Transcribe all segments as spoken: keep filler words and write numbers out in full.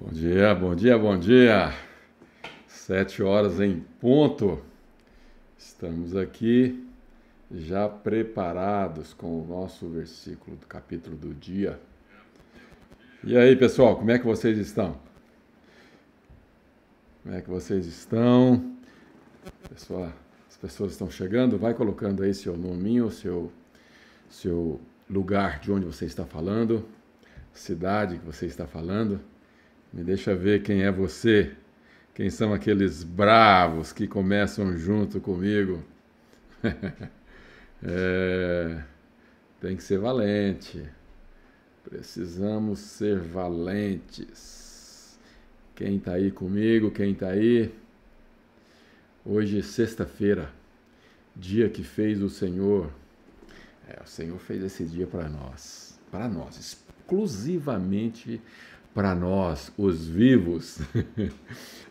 Bom dia, bom dia, bom dia. Sete horas em ponto. Estamos aqui já preparados com o nosso versículo do capítulo do dia. E aí, pessoal, como é que vocês estão? Como é que vocês estão? Pessoal, as pessoas estão chegando. Vai colocando aí seu nominho, seu, seu lugar de onde você está falando, cidade que você está falando. Me deixa ver quem é você, quem são aqueles bravos que começam junto comigo. É, tem que ser valente. Precisamos ser valentes. Quem está aí comigo, quem está aí? Hoje é sexta-feira, dia que fez o Senhor. É, o Senhor fez esse dia para nós, para nós, exclusivamente para nós, os vivos.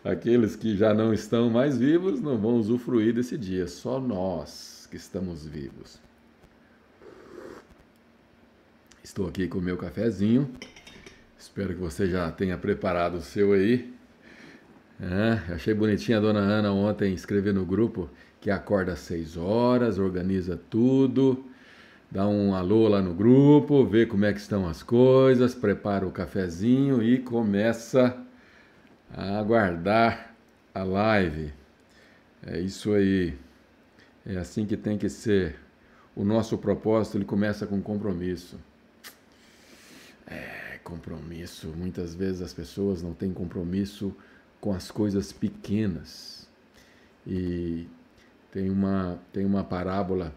Aqueles que já não estão mais vivos não vão usufruir desse dia. Só nós que estamos vivos. Estou aqui com o meu cafezinho. Espero que você já tenha preparado o seu aí. Ah, achei bonitinha a dona Ana ontem escrever no grupo que acorda às seis horas, organiza tudo. Dá um alô lá no grupo, vê como é que estão as coisas, prepara o cafezinho e começa a aguardar a live. É isso aí. É assim que tem que ser. O nosso propósito, ele começa com compromisso. É, compromisso. Muitas vezes as pessoas não têm compromisso com as coisas pequenas. E tem uma, tem uma parábola...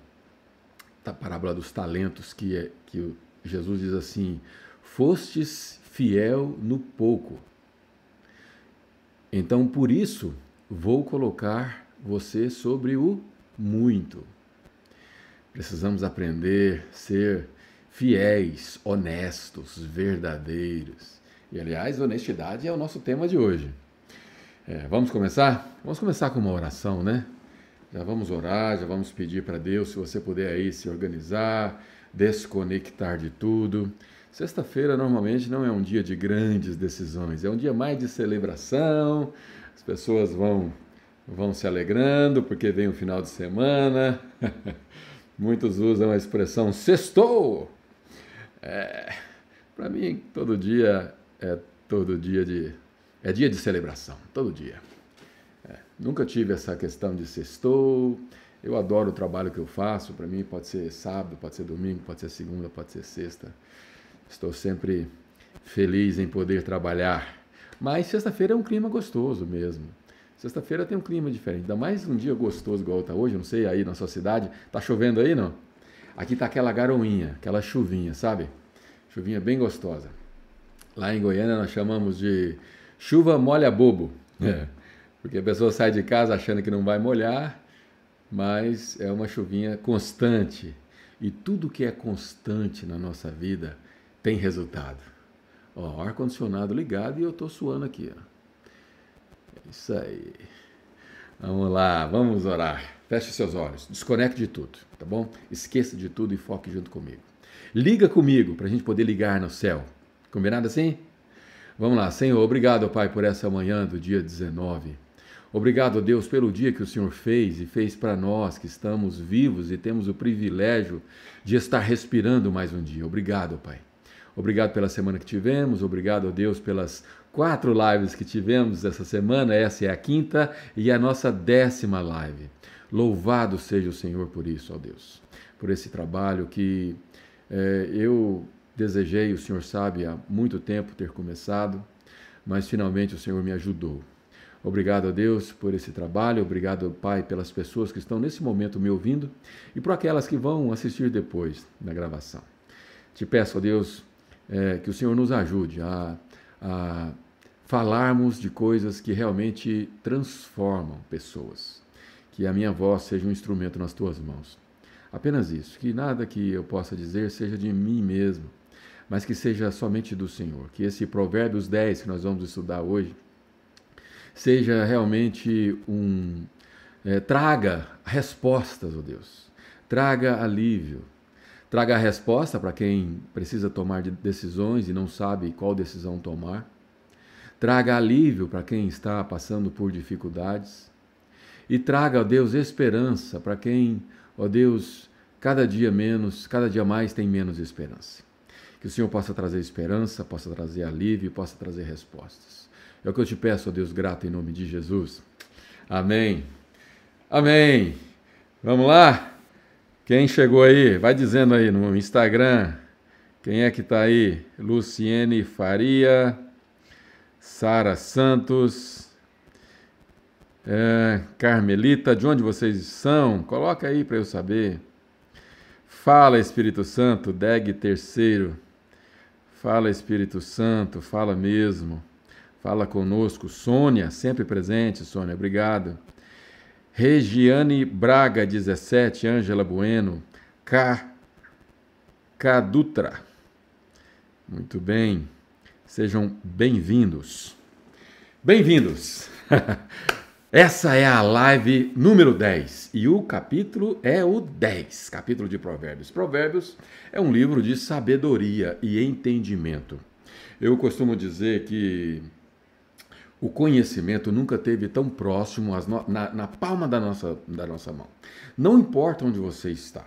a parábola dos talentos, que, é, que Jesus diz assim: fostes fiel no pouco, então por isso vou colocar você sobre o muito. Precisamos aprender a ser fiéis, honestos, verdadeiros. E aliás, honestidade é o nosso tema de hoje. É, vamos começar? Vamos começar com uma oração, né? Já vamos orar, já vamos pedir para Deus, se você puder aí se organizar, desconectar de tudo. Sexta-feira normalmente não é um dia de grandes decisões, é um dia mais de celebração. As pessoas vão, vão se alegrando porque vem o final de semana. Muitos usam a expressão sextou. É, para mim, todo dia é todo dia de, é dia de celebração, todo dia. É, nunca tive essa questão de sextou. Eu adoro o trabalho que eu faço. Para mim pode ser sábado, pode ser domingo, pode ser segunda, pode ser sexta. Estou sempre feliz em poder trabalhar. Mas sexta-feira é um clima gostoso mesmo. Sexta-feira tem um clima diferente. Ainda mais um dia gostoso igual está hoje. Não sei aí na sua cidade. Está chovendo aí, não? Aqui está aquela garoinha, aquela chuvinha, sabe? Chuvinha bem gostosa. Lá em Goiânia nós chamamos de chuva molha bobo. É. Porque a pessoa sai de casa achando que não vai molhar, mas é uma chuvinha constante. E tudo que é constante na nossa vida tem resultado. Ó, ar-condicionado ligado e eu tô suando aqui, ó. É isso aí. Vamos lá, vamos orar. Feche seus olhos, desconecte de tudo, tá bom? Esqueça de tudo e foque junto comigo. Liga comigo para a gente poder ligar no céu. Combinado assim? Vamos lá. Senhor, obrigado, Pai, por essa manhã do dia dezenove. Obrigado, Deus, pelo dia que o Senhor fez e fez para nós que estamos vivos e temos o privilégio de estar respirando mais um dia. Obrigado, Pai. Obrigado pela semana que tivemos. Obrigado, Deus, pelas quatro lives que tivemos essa semana. Essa é a quinta e a nossa décima live. Louvado seja o Senhor por isso, ó Deus. Por esse trabalho que é, eu desejei, o Senhor sabe, há muito tempo ter começado, mas finalmente o Senhor me ajudou. Obrigado a Deus por esse trabalho, obrigado, Pai, pelas pessoas que estão nesse momento me ouvindo e por aquelas que vão assistir depois na gravação. Te peço, ó Deus, é, que o Senhor nos ajude a, a falarmos de coisas que realmente transformam pessoas. Que a minha voz seja um instrumento nas Tuas mãos. Apenas isso, que nada que eu possa dizer seja de mim mesmo, mas que seja somente do Senhor. Que esse Provérbios dez que nós vamos estudar hoje seja realmente um... É, traga respostas, ó Deus. Traga alívio. Traga a resposta para quem precisa tomar decisões e não sabe qual decisão tomar. traga alívio para quem está passando por dificuldades e traga, ó Deus, esperança para quem, ó Deus, cada dia menos, cada dia mais tem menos esperança. Que o Senhor possa trazer esperança, possa trazer alívio, possa trazer respostas. É o que eu te peço, ó Deus grato, em nome de Jesus. Amém. Amém. Vamos lá? Quem chegou aí? Vai dizendo aí no Instagram. Quem é que está aí? Luciene Faria, Sara Santos, é, Carmelita, de onde vocês são? Coloca aí para eu saber. Fala, Espírito Santo, Deg Terceiro. Fala, Espírito Santo, fala mesmo. Fala conosco. Sônia, sempre presente, Sônia, obrigado. Regiane Braga, dezessete, Ângela Bueno, K. Cadutra. Muito bem, sejam bem-vindos. Bem-vindos! Essa é a live número dez e o capítulo é o dez, capítulo de Provérbios. Provérbios é um livro de sabedoria e entendimento. Eu costumo dizer que o conhecimento nunca esteve tão próximo às no... na, na palma da nossa, da nossa mão. Não importa onde você está.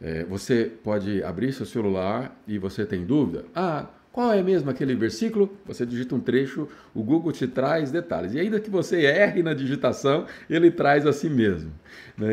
É, você pode abrir seu celular e você tem dúvida. Ah, qual é mesmo aquele versículo? Você digita um trecho, o Google te traz detalhes. E ainda que você erre na digitação, ele traz a si mesmo.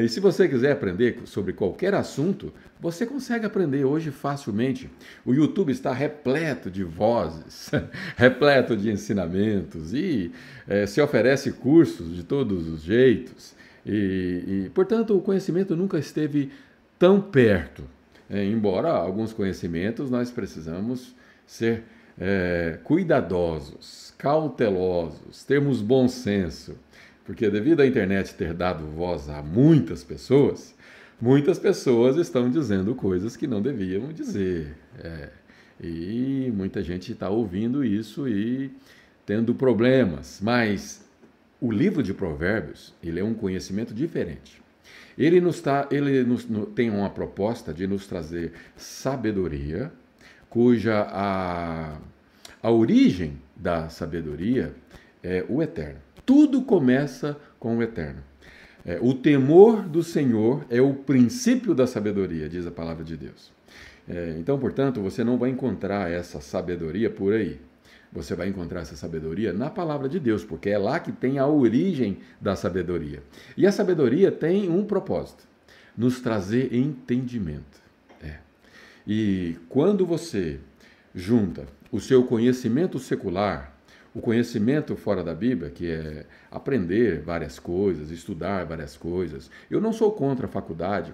E se você quiser aprender sobre qualquer assunto, você consegue aprender hoje facilmente. O YouTube está repleto de vozes, repleto de ensinamentos e é, se oferece cursos de todos os jeitos. E, e, portanto, o conhecimento nunca esteve tão perto. É, embora alguns conhecimentos nós precisamos ser é, cuidadosos, cautelosos, termos bom senso, porque devido à internet ter dado voz a muitas pessoas, muitas pessoas estão dizendo coisas que não deviam dizer. É, e muita gente está ouvindo isso e tendo problemas. Mas o livro de Provérbios, ele é um conhecimento diferente. Ele, nos tá, ele nos, tem uma proposta de nos trazer sabedoria, cuja a, a origem da sabedoria é o Eterno. Tudo começa com o Eterno. É, o temor do Senhor é o princípio da sabedoria, diz a palavra de Deus. É, então, portanto, você não vai encontrar essa sabedoria por aí. Você vai encontrar essa sabedoria na palavra de Deus, porque é lá que tem a origem da sabedoria. E a sabedoria tem um propósito: nos trazer entendimento. E quando você junta o seu conhecimento secular, o conhecimento fora da Bíblia, que é aprender várias coisas, estudar várias coisas. Eu não sou contra a faculdade,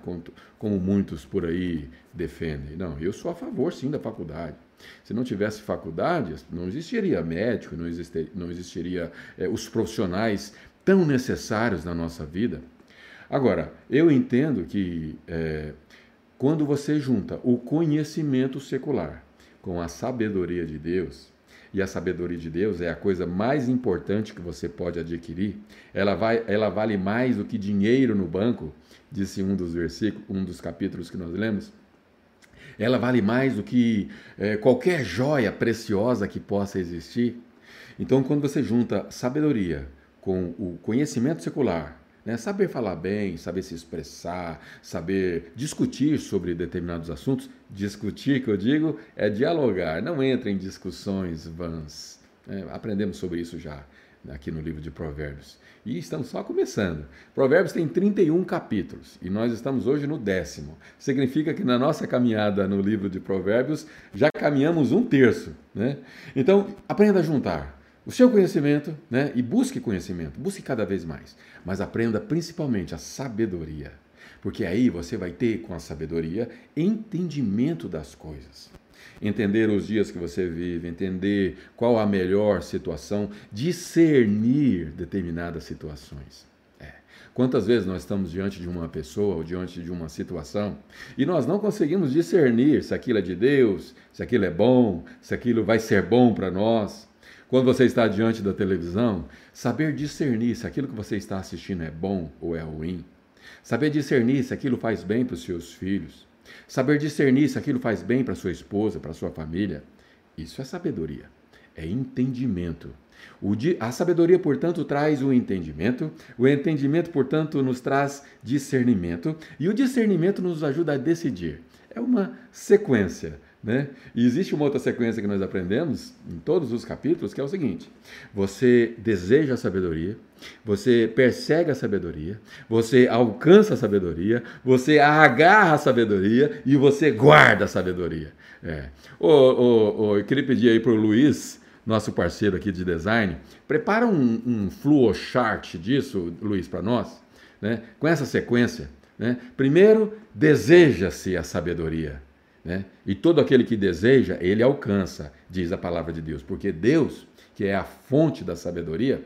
como muitos por aí defendem. Não, eu sou a favor, sim, da faculdade. Se não tivesse faculdade, não existiria médico, não existiria, não existiria é, os profissionais tão necessários na nossa vida. Agora, eu entendo que é, quando você junta o conhecimento secular com a sabedoria de Deus, e a sabedoria de Deus é a coisa mais importante que você pode adquirir, ela, vai, ela vale mais do que dinheiro no banco, disse um dos versículos, um dos capítulos que nós lemos, ela vale mais do que é, qualquer joia preciosa que possa existir. Então, quando você junta sabedoria com o conhecimento secular, né? Saber falar bem, saber se expressar, saber discutir sobre determinados assuntos. Discutir, que eu digo, é dialogar, não entra em discussões vãs. É, aprendemos sobre isso já aqui no livro de Provérbios. E estamos só começando. Provérbios tem trinta e um capítulos e nós estamos hoje no décimo. Significa que na nossa caminhada no livro de Provérbios já caminhamos um terço. Né? Então, aprenda a juntar o seu conhecimento, né? E busque conhecimento, busque cada vez mais, mas aprenda principalmente a sabedoria, porque aí você vai ter com a sabedoria entendimento das coisas, entender os dias que você vive, entender qual a melhor situação, discernir determinadas situações. É. Quantas vezes nós estamos diante de uma pessoa ou diante de uma situação e nós não conseguimos discernir se aquilo é de Deus, se aquilo é bom, se aquilo vai ser bom para nós. Quando você está diante da televisão, saber discernir se aquilo que você está assistindo é bom ou é ruim. Saber discernir se aquilo faz bem para os seus filhos. Saber discernir se aquilo faz bem para a sua esposa, para a sua família. Isso é sabedoria. é entendimento. O di... A sabedoria, portanto, traz o entendimento, o entendimento, portanto, nos traz discernimento, e o discernimento nos ajuda a decidir. É uma sequência, né? E existe uma outra sequência que nós aprendemos em todos os capítulos, que é o seguinte: você deseja a sabedoria, você persegue a sabedoria, você alcança a sabedoria, você agarra a sabedoria e você guarda a sabedoria. É. Oh, oh, oh, eu queria pedir aí para o Luiz, nosso parceiro aqui de design, prepara um, um flowchart disso, Luiz, para nós, né? Com essa sequência, né? Primeiro, deseja-se a sabedoria, né? E todo aquele que deseja, ele alcança, diz a palavra de Deus, porque Deus, que é a fonte da sabedoria,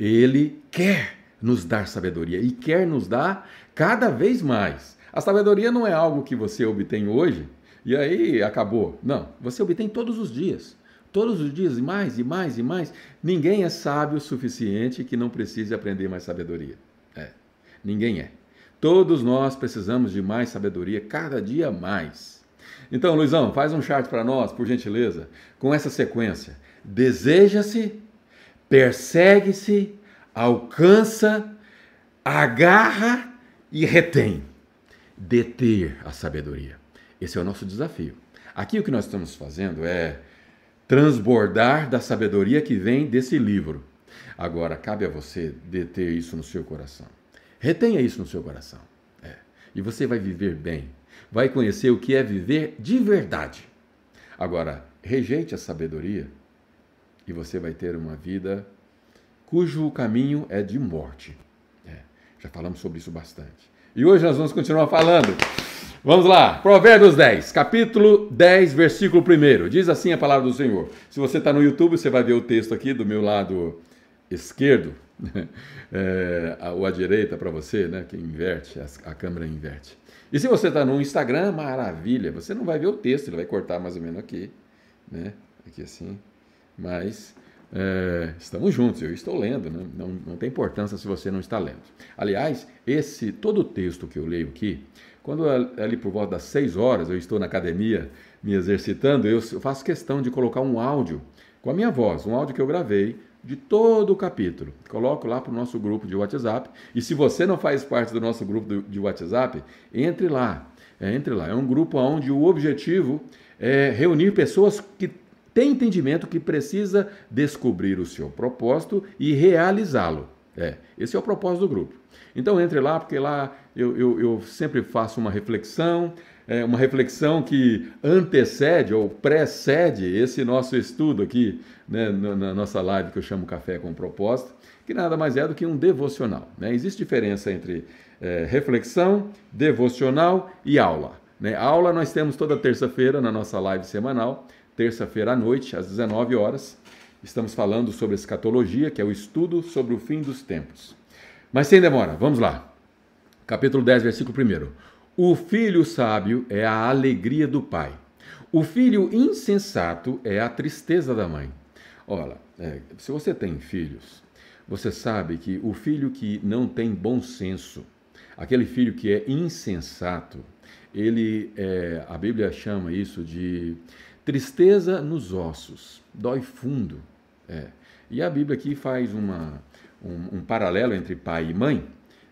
ele quer nos dar sabedoria e quer nos dar cada vez mais. A sabedoria não é algo que você obtém hoje e aí acabou. Não, você obtém todos os dias. Todos os dias, mais e mais e mais. Ninguém é sábio o suficiente que não precise aprender mais sabedoria. É. Ninguém é. Todos nós precisamos de mais sabedoria, cada dia mais. Então, Luizão, faz um chart para nós, por gentileza, com essa sequência. Deseja-se, persegue-se, alcança, agarra e retém. Deter a sabedoria. Esse é o nosso desafio. Aqui o que nós estamos fazendo é transbordar da sabedoria que vem desse livro. Agora, cabe a você deter isso no seu coração. Retenha isso no seu coração. É. E você vai viver bem. Vai conhecer o que é viver de verdade. Agora, rejeite a sabedoria e você vai ter uma vida cujo caminho é de morte. É. Já falamos sobre isso bastante. E hoje nós vamos continuar falando. Vamos lá, Provérbios dez, capítulo dez, versículo primeiro. Diz assim a palavra do Senhor. Se você está no YouTube, você vai ver o texto aqui do meu lado esquerdo, é, ou à direita para você, né? Que inverte, a câmera inverte. E se você está no Instagram, maravilha, você não vai ver o texto, ele vai cortar mais ou menos aqui, né? Aqui assim, mas é, estamos juntos, eu estou lendo, né? Não, não tem importância se você não está lendo. Aliás, esse, todo o texto que eu leio aqui, quando ali por volta das seis horas eu estou na academia me exercitando, eu faço questão de colocar um áudio com a minha voz, um áudio que eu gravei de todo o capítulo. Coloco lá para o nosso grupo de WhatsApp. E se você não faz parte do nosso grupo de WhatsApp, entre lá. É, entre lá. É um grupo onde o objetivo é reunir pessoas que têm entendimento, que precisa descobrir o seu propósito e realizá-lo. É, esse é o propósito do grupo. Então entre lá, porque lá eu, eu, eu sempre faço uma reflexão, é, uma reflexão que antecede ou precede esse nosso estudo aqui, né, na, na nossa live que eu chamo Café com Propósito, que nada mais é do que um devocional, né? Existe diferença entre é, reflexão, devocional e aula, né? A aula nós temos toda terça-feira na nossa live semanal, terça-feira à noite, às dezenove horas. Estamos falando sobre escatologia, que é o estudo sobre o fim dos tempos. Mas sem demora, vamos lá. Capítulo dez, versículo primeiro. O filho sábio é a alegria do pai. O filho insensato é a tristeza da mãe. Olha, é, se você tem filhos, você sabe que o filho que não tem bom senso, aquele filho que é insensato, ele, é, a Bíblia chama isso de tristeza nos ossos, dói fundo. É. E a Bíblia aqui faz uma, um, um paralelo entre pai e mãe,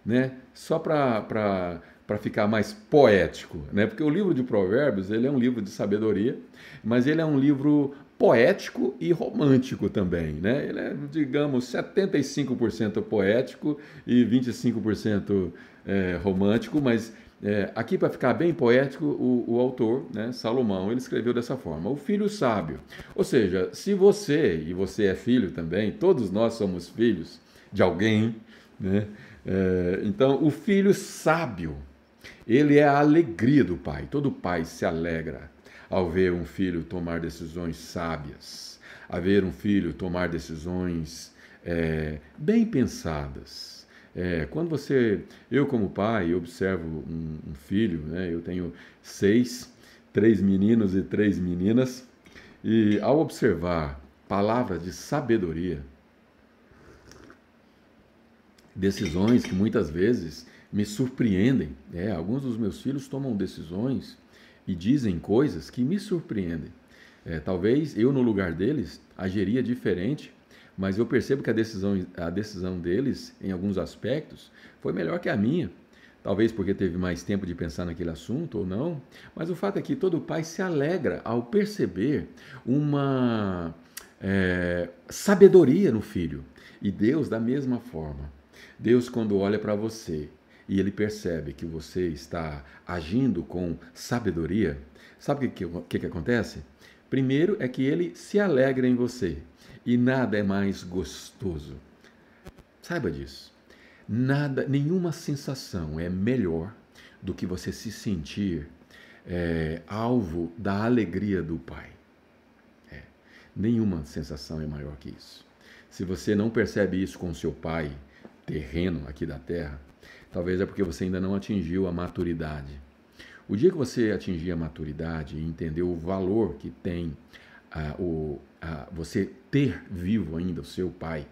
né? Só para ficar mais poético, né? Porque o livro de Provérbios, ele é um livro de sabedoria, mas ele é um livro poético e romântico também, né? Ele é, digamos, setenta e cinco por cento poético e vinte e cinco por cento é, romântico, mas... É, aqui, para ficar bem poético, o, o autor, né, Salomão, ele escreveu dessa forma: o filho sábio. Ou seja, se você, e você é filho também, todos nós somos filhos de alguém, né? É, então, o filho sábio, ele é a alegria do pai. Todo pai se alegra ao ver um filho tomar decisões sábias, ao ver um filho tomar decisões é, bem pensadas. É, quando você, eu como pai, eu observo um, um filho, né? Eu tenho seis, três meninos e três meninas, e ao observar palavras de sabedoria, decisões que muitas vezes me surpreendem, né? Alguns dos meus filhos tomam decisões e dizem coisas que me surpreendem. É, talvez eu, no lugar deles, agiria diferente, mas eu percebo que a decisão, a decisão deles, em alguns aspectos, foi melhor que a minha. Talvez porque teve mais tempo de pensar naquele assunto ou não, mas o fato é que todo pai se alegra ao perceber uma é, sabedoria no filho. E Deus da mesma forma. Deus, quando olha para você e ele percebe que você está agindo com sabedoria, sabe o que, que, que acontece? Primeiro é que ele se alegra em você e nada é mais gostoso. Saiba disso. Nada, nenhuma sensação é melhor do que você se sentir é, alvo da alegria do Pai. É, nenhuma sensação é maior que isso. Se você não percebe isso com seu pai terreno aqui da terra, talvez é porque você ainda não atingiu a maturidade. O dia que você atingir a maturidade e entender o valor que tem a, o, a, você ter vivo ainda o seu pai,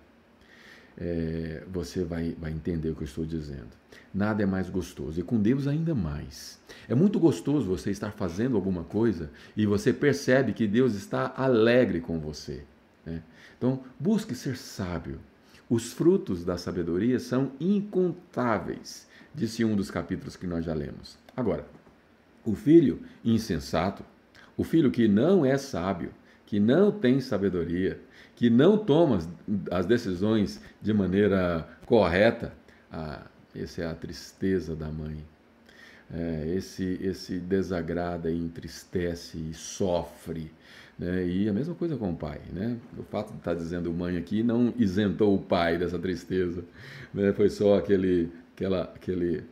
é, você vai, vai entender o que eu estou dizendo. Nada é mais gostoso, e com Deus ainda mais. É muito gostoso você estar fazendo alguma coisa e você percebe que Deus está alegre com você, né? Então, busque ser sábio. Os frutos da sabedoria são incontáveis, disse um dos capítulos que nós já lemos. Agora, o filho insensato, o filho que não é sábio, que não tem sabedoria, que não toma as decisões de maneira correta, ah, essa é a tristeza da mãe. É, esse, esse desagrada e entristece e sofre, né? E a mesma coisa com o pai, né? O fato de estar dizendo mãe aqui não isentou o pai dessa tristeza, né? Foi só aquele, aquela, aquele,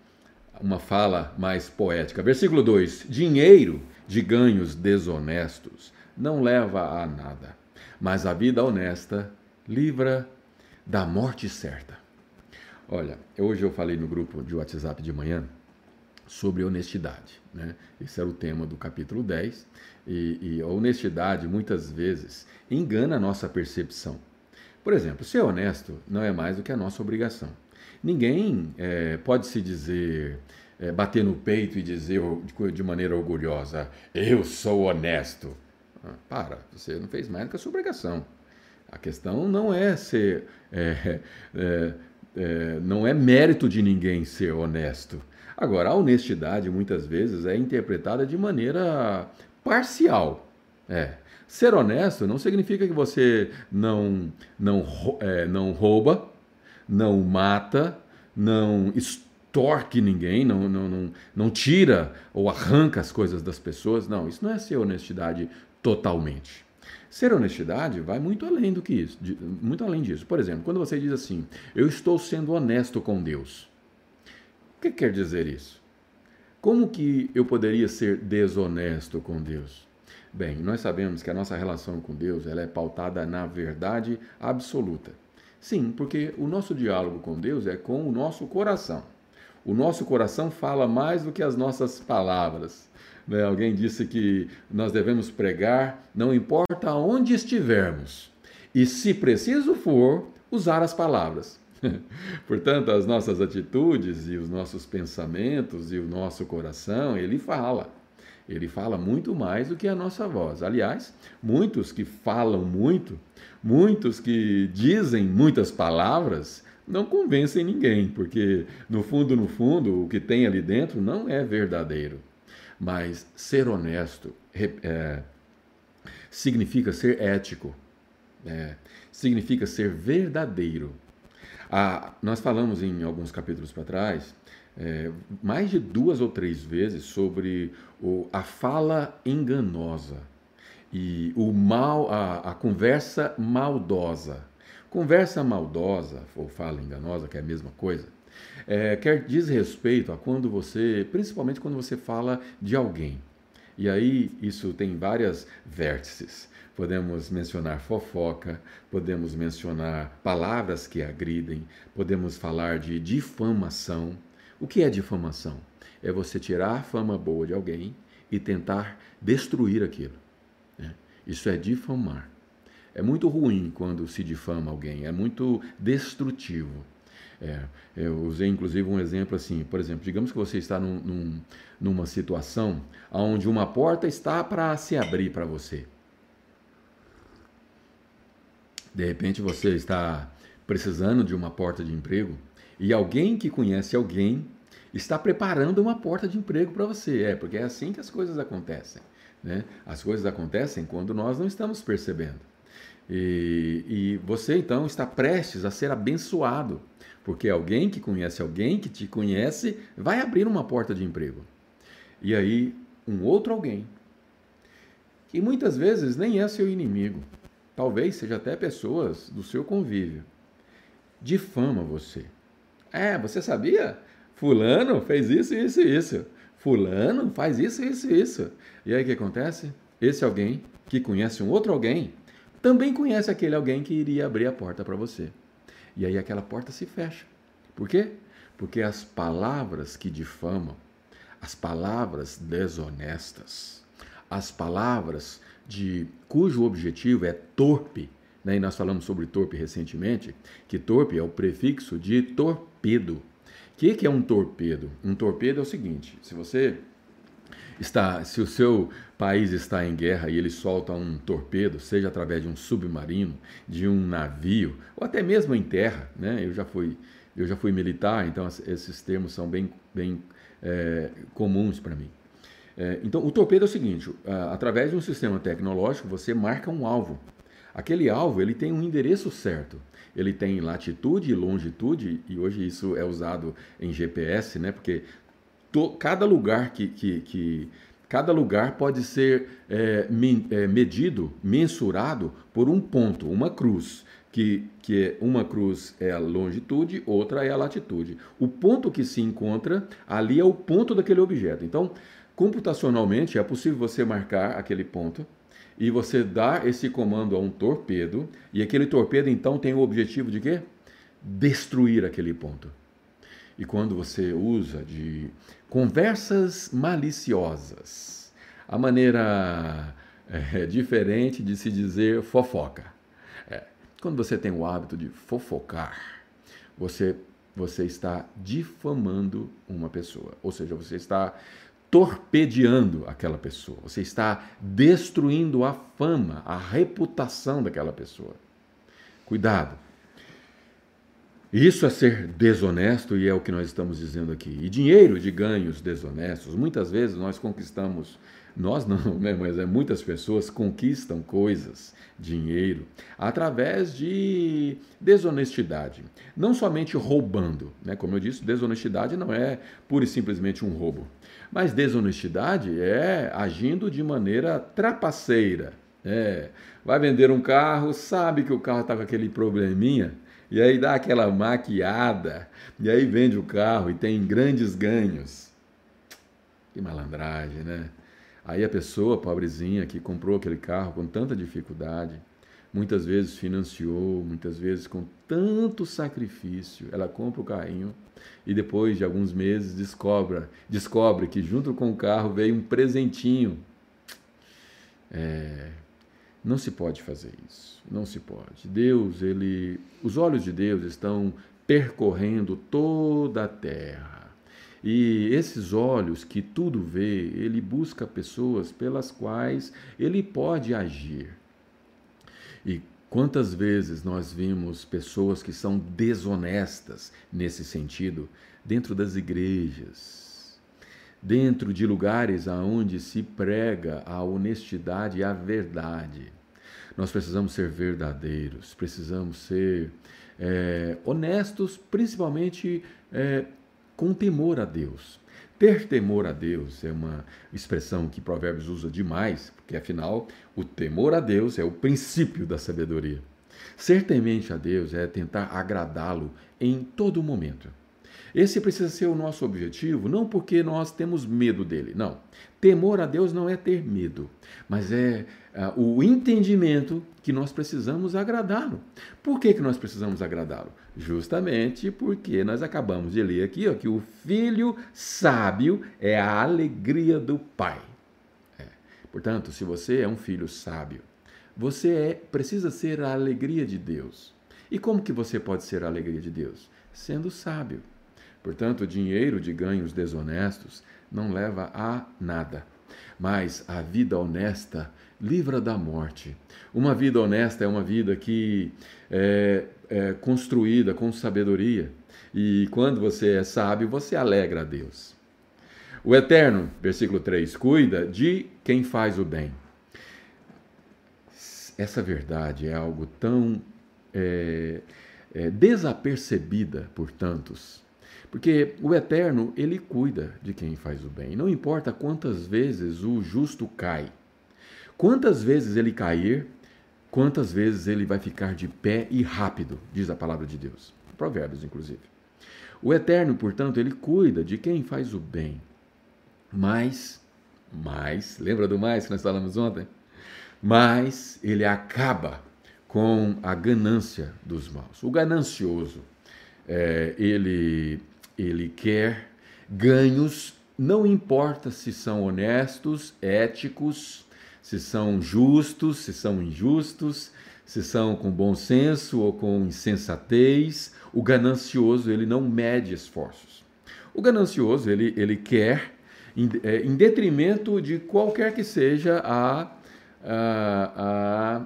uma fala mais poética. Versículo dois: dinheiro de ganhos desonestos não leva a nada, mas a vida honesta livra da morte certa. Olha, hoje eu falei no grupo de WhatsApp de manhã sobre honestidade, né? Esse era o tema do capítulo dez, e, e a honestidade muitas vezes engana a nossa percepção. Por exemplo, ser honesto não é mais do que a nossa obrigação. Ninguém é, pode se dizer, é, bater no peito e dizer de maneira orgulhosa, eu sou honesto. Ah, para, você não fez mais do que a sua obrigação. A questão não é ser, é, é, é, não é mérito de ninguém ser honesto. Agora, a honestidade muitas vezes é interpretada de maneira parcial. É. Ser honesto não significa que você não, não, é, não rouba, não mata, não extorque ninguém, não, não, não, não tira ou arranca as coisas das pessoas. Não, isso não é ser honestidade totalmente. Ser honestidade vai muito além do que isso, de, muito além disso. Por exemplo, quando você diz assim, eu estou sendo honesto com Deus. O que quer dizer isso? Como que eu poderia ser desonesto com Deus? Bem, nós sabemos que a nossa relação com Deus ela é pautada na verdade absoluta. Sim, porque o nosso diálogo com Deus é com o nosso coração. O nosso coração fala mais do que as nossas palavras, né? Alguém disse que nós devemos pregar, não importa onde estivermos, e se preciso for, usar as palavras. Portanto, as nossas atitudes e os nossos pensamentos e o nosso coração, ele fala. Ele fala muito mais do que a nossa voz. Aliás, muitos que falam muito, muitos que dizem muitas palavras, não convencem ninguém, porque no fundo, no fundo, o que tem ali dentro não é verdadeiro. Mas ser honesto é, significa ser ético, é, significa ser verdadeiro. Ah, nós falamos em alguns capítulos para trás, é, mais de duas ou três vezes sobre o, a fala enganosa e o mal, a, a conversa maldosa. Conversa maldosa ou fala enganosa, que é a mesma coisa, é, quer diz respeito a quando você, principalmente quando você fala de alguém. E aí isso tem várias vértices. Podemos mencionar fofoca, podemos mencionar palavras que agridem, podemos falar de difamação. O que é difamação? É você tirar a fama boa de alguém e tentar destruir aquilo, né? Isso é difamar. É muito ruim quando se difama alguém, é muito destrutivo. É, eu usei inclusive um exemplo assim, por exemplo, digamos que você está num, num, numa situação onde uma porta está para se abrir para você. De repente você está precisando de uma porta de emprego e alguém que conhece alguém está preparando uma porta de emprego para você. É, porque é assim que as coisas acontecem, né? As coisas acontecem quando nós não estamos percebendo. E, e você, então, está prestes a ser abençoado, porque alguém que conhece alguém que te conhece vai abrir uma porta de emprego. E aí, um outro alguém, que muitas vezes nem é seu inimigo, talvez seja até pessoas do seu convívio, difama você. É, você sabia? Fulano fez isso, isso e isso. Fulano faz isso, isso e isso. E aí o que acontece? Esse alguém que conhece um outro alguém também conhece aquele alguém que iria abrir a porta para você. E aí aquela porta se fecha. Por quê? Porque as palavras que difamam, as palavras desonestas, as palavras de, cujo objetivo é torpe, né? E nós falamos sobre torpe recentemente, que torpe é o prefixo de torpedo. O que, que é um torpedo? Um torpedo é o seguinte: se você está, se o seu país está em guerra e ele solta um torpedo, seja através de um submarino, de um navio, ou até mesmo em terra, né? Eu já fui, eu já fui militar, então esses termos são bem, bem é, comuns para mim. É, então, o torpedo é o seguinte: através de um sistema tecnológico, você marca um alvo. Aquele alvo, ele tem um endereço certo, ele tem latitude e longitude, e hoje isso é usado em G P S, né? Porque to, cada lugar que, que, que cada lugar pode ser é, men, é, medido, mensurado por um ponto, uma cruz, que, que é, uma cruz é a longitude, outra é a latitude. O ponto que se encontra ali é o ponto daquele objeto. Então, computacionalmente, é possível você marcar aquele ponto e você dá esse comando a um torpedo, e aquele torpedo, então, tem o objetivo de quê? Destruir aquele ponto. E quando você usa de conversas maliciosas, a maneira é, diferente de se dizer fofoca. É, quando você tem o hábito de fofocar, você, você está difamando uma pessoa, ou seja, você está torpedeando aquela pessoa, você está destruindo a fama, a reputação daquela pessoa. Cuidado. Isso é ser desonesto, e é o que nós estamos dizendo aqui. E dinheiro de ganhos desonestos, muitas vezes nós conquistamos, nós não, né? Mas é, muitas pessoas conquistam coisas, dinheiro, através de desonestidade. Não somente roubando, né? Como eu disse, desonestidade não é pura e simplesmente um roubo. Mas desonestidade é agindo de maneira trapaceira. É, vai vender um carro, sabe que o carro está com aquele probleminha, e aí dá aquela maquiada, e aí vende o carro e tem grandes ganhos. Que malandragem, né? Aí a pessoa, pobrezinha, que comprou aquele carro com tanta dificuldade, muitas vezes financiou, muitas vezes com tanto sacrifício, ela compra o carrinho e depois de alguns meses descobre, descobre que junto com o carro veio um presentinho. É... Não se pode fazer isso, não se pode. Deus, ele, os olhos de Deus estão percorrendo toda a terra. E esses olhos que tudo vê, ele busca pessoas pelas quais ele pode agir. E quantas vezes nós vimos pessoas que são desonestas nesse sentido dentro das igrejas, dentro de lugares aonde se prega a honestidade e a verdade. Nós precisamos ser verdadeiros, precisamos ser é, honestos, principalmente é, com temor a Deus. Ter temor a Deus é uma expressão que Provérbios usa demais, porque afinal o temor a Deus é o princípio da sabedoria. Ser temente a Deus é tentar agradá-lo em todo momento. Esse precisa ser o nosso objetivo, não porque nós temos medo dele, não. Temor a Deus não é ter medo, mas é uh, o entendimento que nós precisamos agradá-lo. Por que, que nós precisamos agradá-lo? Justamente porque nós acabamos de ler aqui ó, que o filho sábio é a alegria do pai. É. Portanto, se você é um filho sábio, você é, precisa ser a alegria de Deus. E como que você pode ser a alegria de Deus? Sendo sábio. Portanto, dinheiro de ganhos desonestos não leva a nada. Mas a vida honesta livra da morte. Uma vida honesta é uma vida que é, é construída com sabedoria. E quando você é sábio, você alegra a Deus. O Eterno, versículo três, cuida de quem faz o bem. Essa verdade é algo tão é, é, desapercebida por tantos. Porque o Eterno, ele cuida de quem faz o bem. Não importa quantas vezes o justo cai. Quantas vezes ele cair, quantas vezes ele vai ficar de pé e rápido, diz a palavra de Deus. Provérbios, inclusive. O Eterno, portanto, ele cuida de quem faz o bem. Mas, mas, lembra do mais que nós falamos ontem? Mas ele acaba com a ganância dos maus. O ganancioso, é, ele, ele quer ganhos, não importa se são honestos, éticos, se são justos, se são injustos, se são com bom senso ou com insensatez. O ganancioso, ele não mede esforços. O ganancioso, ele, ele quer, em, é, em detrimento de qualquer que seja a, a, a,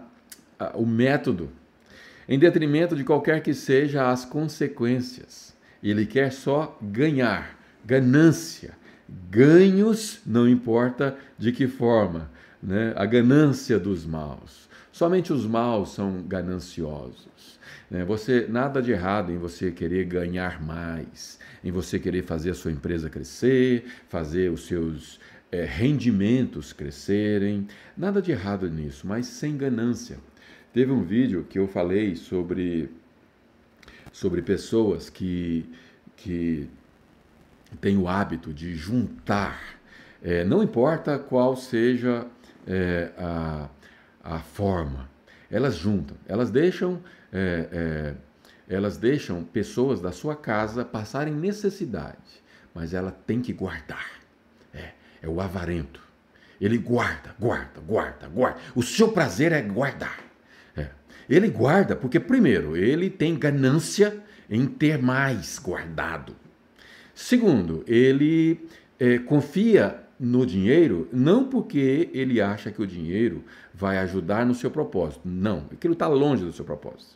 a, o método, em detrimento de qualquer que seja as consequências. Ele quer só ganhar, ganância, ganhos, não importa de que forma, né? A ganância dos maus. Somente os maus são gananciosos. Né? Você, nada de errado em você querer ganhar mais, em você querer fazer a sua empresa crescer, fazer os seus é, rendimentos crescerem. Nada de errado nisso, mas sem ganância. Teve um vídeo que eu falei sobre, sobre pessoas que, que têm o hábito de juntar, é, não importa qual seja É, a, a forma, elas juntam, elas deixam, é, é, elas deixam pessoas da sua casa passarem necessidade, mas ela tem que guardar, é, é o avarento, ele guarda, guarda, guarda, guarda, o seu prazer é guardar, é. Ele guarda porque primeiro, ele tem ganância em ter mais guardado, segundo, ele é, confia no dinheiro, não porque ele acha que o dinheiro vai ajudar no seu propósito, não, aquilo está longe do seu propósito,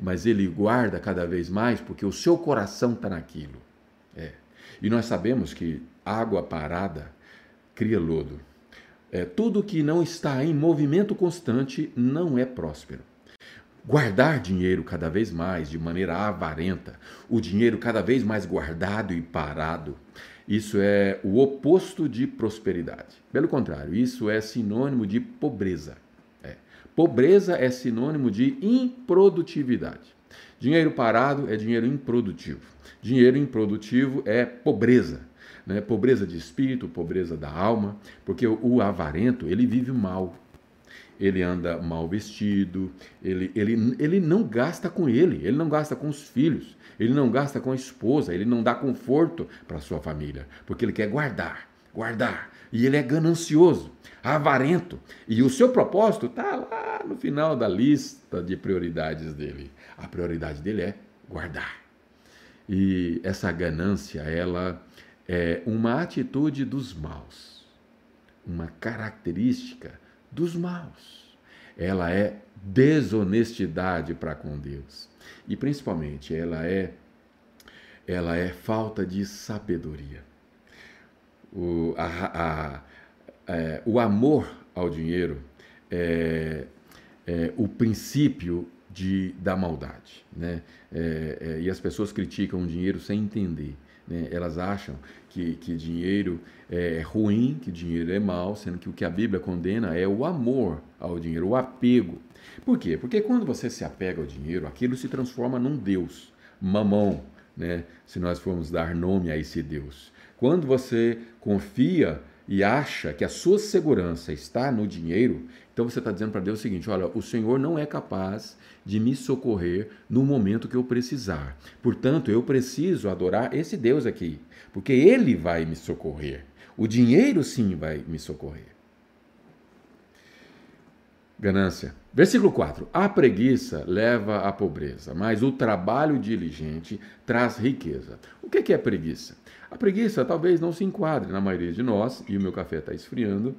mas ele guarda cada vez mais porque o seu coração está naquilo, é. E nós sabemos que água parada cria lodo, é, tudo que não está em movimento constante não é próspero. Guardar dinheiro cada vez mais de maneira avarenta, o dinheiro cada vez mais guardado e parado, isso é o oposto de prosperidade. Pelo contrário, isso é sinônimo de pobreza. É. Pobreza é sinônimo de improdutividade. Dinheiro parado é dinheiro improdutivo. Dinheiro improdutivo é pobreza, né? Pobreza de espírito, pobreza da alma, porque o avarento, ele vive mal. Ele anda mal vestido, ele, ele, ele não gasta com ele, ele não gasta com os filhos, ele não gasta com a esposa, ele não dá conforto para a sua família, porque ele quer guardar, guardar, e ele é ganancioso, avarento, e o seu propósito está lá no final da lista de prioridades dele. A prioridade dele é guardar. E essa ganância, ela é uma atitude dos maus, uma característica dos maus. Ela é desonestidade para com Deus. E principalmente ela é ela é falta de sabedoria. O, a, a, é, o amor ao dinheiro é, é o princípio de, da maldade, né? É, é, e as pessoas criticam o dinheiro sem entender. Né? Elas acham que, que dinheiro é ruim, que dinheiro é mau, sendo que o que a Bíblia condena é o amor ao dinheiro, o apego. Por quê? Porque quando você se apega ao dinheiro, aquilo se transforma num Deus, mamão, né? Se nós formos dar nome a esse Deus. Quando você confia e acha que a sua segurança está no dinheiro, então você está dizendo para Deus o seguinte: olha, o Senhor não é capaz de me socorrer no momento que eu precisar. Portanto, eu preciso adorar esse Deus aqui, porque ele vai me socorrer. O dinheiro sim vai me socorrer. ganância. Versículo quatro. A preguiça leva à pobreza, mas o trabalho diligente traz riqueza. O que é preguiça? A preguiça talvez não se enquadre na maioria de nós, e o meu café está esfriando.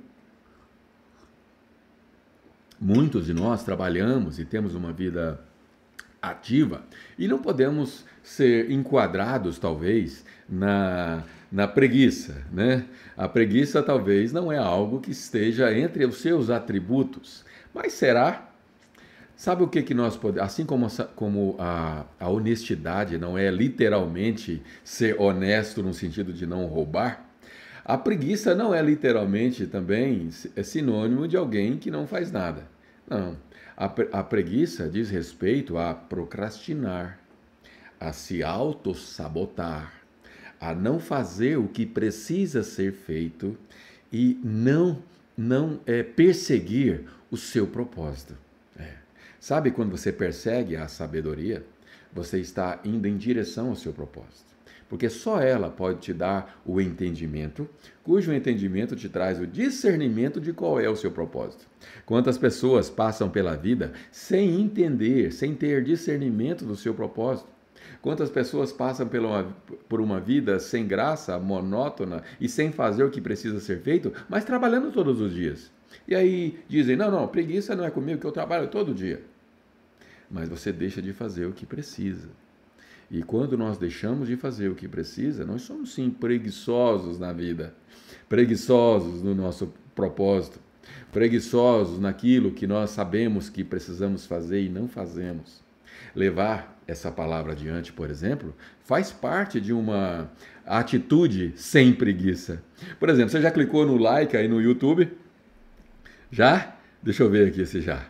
Muitos de nós trabalhamos e temos uma vida ativa e não podemos ser enquadrados, talvez, na, na preguiça, né? A preguiça talvez não é algo que esteja entre os seus atributos. Mas será? Sabe o que, que nós podemos... Assim como, como a, a honestidade não é literalmente ser honesto no sentido de não roubar, a preguiça não é literalmente também é sinônimo de alguém que não faz nada. Não. A, a preguiça diz respeito a procrastinar, a se autossabotar, a não fazer o que precisa ser feito e não, não é, perseguir o seu propósito. É. Sabe quando você persegue a sabedoria? Você está indo em direção ao seu propósito. Porque só ela pode te dar o entendimento, cujo entendimento te traz o discernimento de qual é o seu propósito. Quantas pessoas passam pela vida sem entender, sem ter discernimento do seu propósito? Quantas pessoas passam por uma vida sem graça, monótona e sem fazer o que precisa ser feito, mas trabalhando todos os dias? E aí dizem, não, não, preguiça não é comigo, que eu trabalho todo dia. Mas você deixa de fazer o que precisa. E quando nós deixamos de fazer o que precisa, nós somos sim preguiçosos na vida, preguiçosos no nosso propósito, preguiçosos naquilo que nós sabemos que precisamos fazer e não fazemos. Levar essa palavra adiante, por exemplo, faz parte de uma atitude sem preguiça. Por exemplo, você já clicou no like aí no YouTube? Já? Deixa eu ver aqui esse já.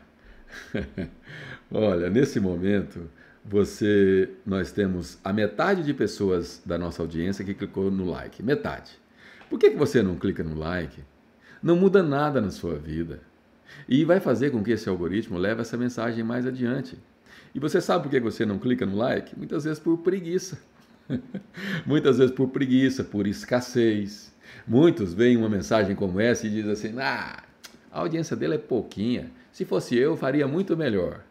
Olha, nesse momento, você, nós temos a metade de pessoas da nossa audiência que clicou no like. Metade. Por que que você não clica no like? Não muda nada na sua vida. E vai fazer com que esse algoritmo leve essa mensagem mais adiante. E você sabe por que você não clica no like? Muitas vezes por preguiça. Muitas vezes por preguiça, por escassez. Muitos veem uma mensagem como essa e dizem assim, ah, a audiência dele é pouquinha. Se fosse eu, faria muito melhor.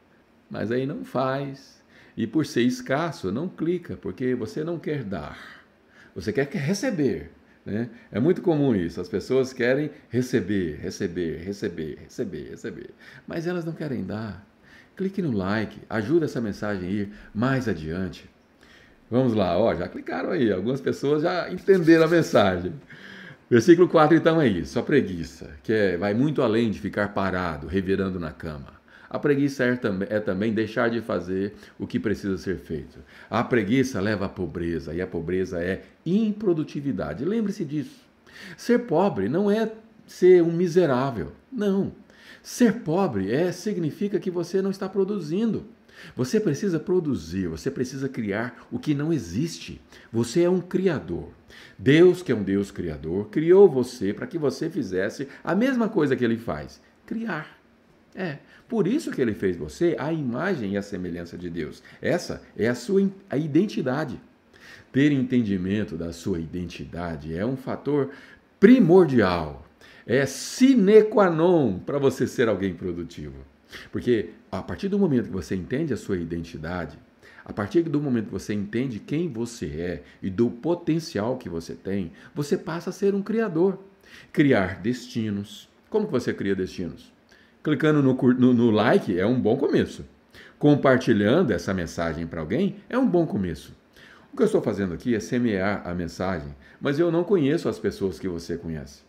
Mas aí não faz. E por ser escasso, não clica, porque você não quer dar. Você quer receber. Né? É muito comum isso. As pessoas querem receber, receber, receber, receber, receber. Mas elas não querem dar. Clique no like, ajuda essa mensagem a ir mais adiante. Vamos lá, ó, já clicaram aí, algumas pessoas já entenderam a mensagem. Versículo quatro então é isso, a preguiça, que é, vai muito além de ficar parado, revirando na cama. A preguiça é, é também deixar de fazer o que precisa ser feito. A preguiça leva à pobreza, e a pobreza é improdutividade. Lembre-se disso. Ser pobre não é ser um miserável, não. Ser pobre é, significa que você não está produzindo. Você precisa produzir, você precisa criar o que não existe. Você é um criador. Deus, que é um Deus criador, criou você para que você fizesse a mesma coisa que ele faz, criar. É, por isso que ele fez você a imagem e a semelhança de Deus. Essa é a sua a identidade. Ter entendimento da sua identidade é um fator primordial. É sine qua non para você ser alguém produtivo. Porque a partir do momento que você entende a sua identidade, a partir do momento que você entende quem você é e do potencial que você tem, você passa a ser um criador. Criar destinos. Como que você cria destinos? Clicando no, no, no like é um bom começo. Compartilhando essa mensagem para alguém é um bom começo. O que eu estou fazendo aqui é semear a mensagem, mas eu não conheço as pessoas que você conhece.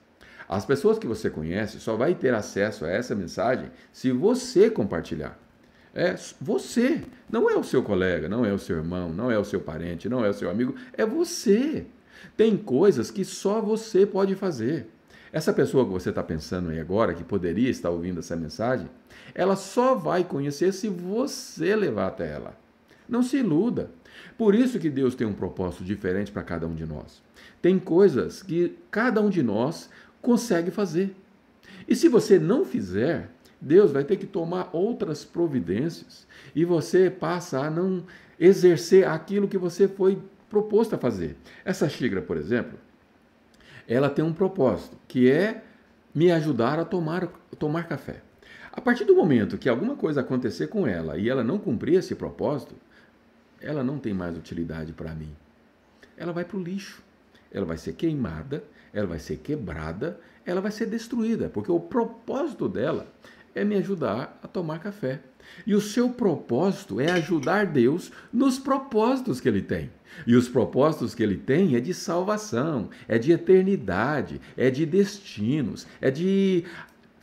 As pessoas que você conhece só vai ter acesso a essa mensagem se você compartilhar. É você, não é o seu colega, não é o seu irmão, não é o seu parente, não é o seu amigo, é você. Tem coisas que só você pode fazer. Essa pessoa que você está pensando aí agora, que poderia estar ouvindo essa mensagem, ela só vai conhecer se você levar até ela. Não se iluda. Por isso que Deus tem um propósito diferente para cada um de nós. Tem coisas que cada um de nós consegue fazer. E se você não fizer, Deus vai ter que tomar outras providências e você passa a não exercer aquilo que você foi proposto a fazer. Essa xícara, por exemplo, ela tem um propósito, que é me ajudar a tomar, tomar café. A partir do momento que alguma coisa acontecer com ela e ela não cumprir esse propósito, ela não tem mais utilidade para mim. Ela vai para o lixo, ela vai ser queimada, ela vai ser quebrada, ela vai ser destruída, porque o propósito dela é me ajudar a tomar café. E o seu propósito é ajudar Deus nos propósitos que Ele tem. E os propósitos que Ele tem é de salvação, é de eternidade, é de destinos, é de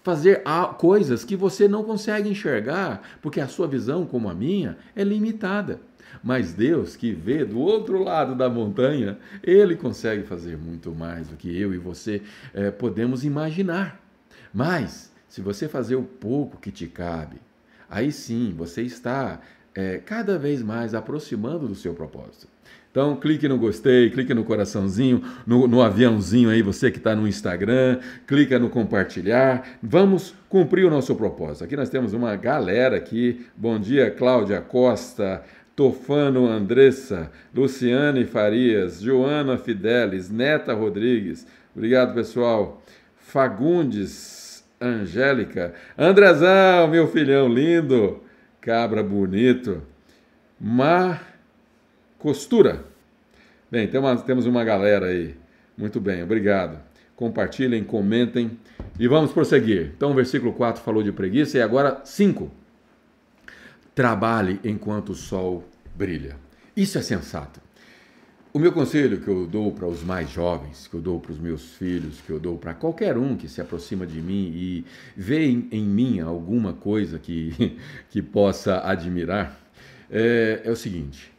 fazer coisas que você não consegue enxergar, porque a sua visão, como a minha, é limitada. Mas Deus, que vê do outro lado da montanha, Ele consegue fazer muito mais do que eu e você eh, podemos imaginar. Mas, se você fazer o pouco que te cabe, aí sim você está é, cada vez mais aproximando do seu propósito. Então, clique no gostei, clique no coraçãozinho, no, no aviãozinho aí, você que está no Instagram, clica no compartilhar. Vamos cumprir o nosso propósito. Aqui nós temos uma galera aqui. Bom dia, Cláudia Costa, Tofano Andressa, Luciane Farias, Joana Fidelis, Neta Rodrigues. Obrigado, pessoal. Fagundes, Angélica, Andrezão, meu filhão lindo, cabra bonito, Mar Costura. Bem, tem uma, temos uma galera aí. Muito bem, obrigado. Compartilhem, comentem e vamos prosseguir. Então, o versículo quatro falou de preguiça e agora cinco. Trabalhe enquanto o sol brilha. Isso é sensato. O meu conselho que eu dou para os mais jovens, que eu dou para os meus filhos, que eu dou para qualquer um que se aproxima de mim e vê em, em mim alguma coisa que, que possa admirar, é, é o seguinte: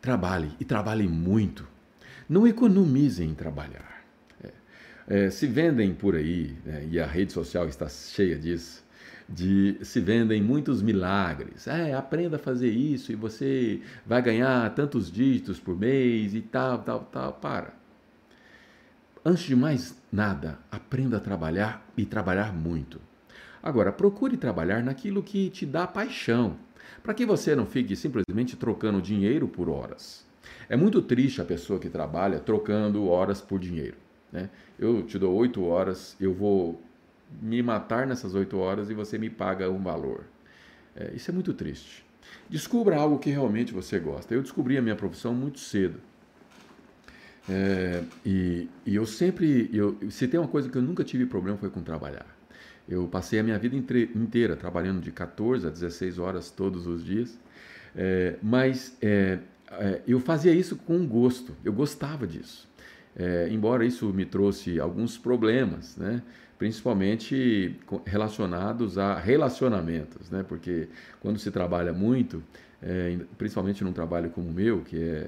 trabalhe, e trabalhe muito. Não economizem em trabalhar. É, é, se vendem por aí, é, e a rede social está cheia disso, de se vendem muitos milagres. É, aprenda a fazer isso e você vai ganhar tantos dígitos por mês e tal, tal, tal. Para. Antes de mais nada, aprenda a trabalhar e trabalhar muito. Agora, procure trabalhar naquilo que te dá paixão, para que você não fique simplesmente trocando dinheiro por horas. É muito triste a pessoa que trabalha trocando horas por dinheiro, né? Eu te dou oito horas, eu vou me matar nessas oito horas e você me paga um valor. É, isso é muito triste. Descubra algo que realmente você gosta. Eu descobri a minha profissão muito cedo. É, e, e eu sempre... Eu, se tem uma coisa que eu nunca tive problema foi com trabalhar. Eu passei a minha vida entre, inteira trabalhando de quatorze a dezesseis horas todos os dias. É, mas é, é, eu fazia isso com gosto. Eu gostava disso. É, embora isso me trouxe alguns problemas, né? Principalmente relacionados a relacionamentos, né? Porque quando se trabalha muito, é, principalmente num trabalho como o meu, que é,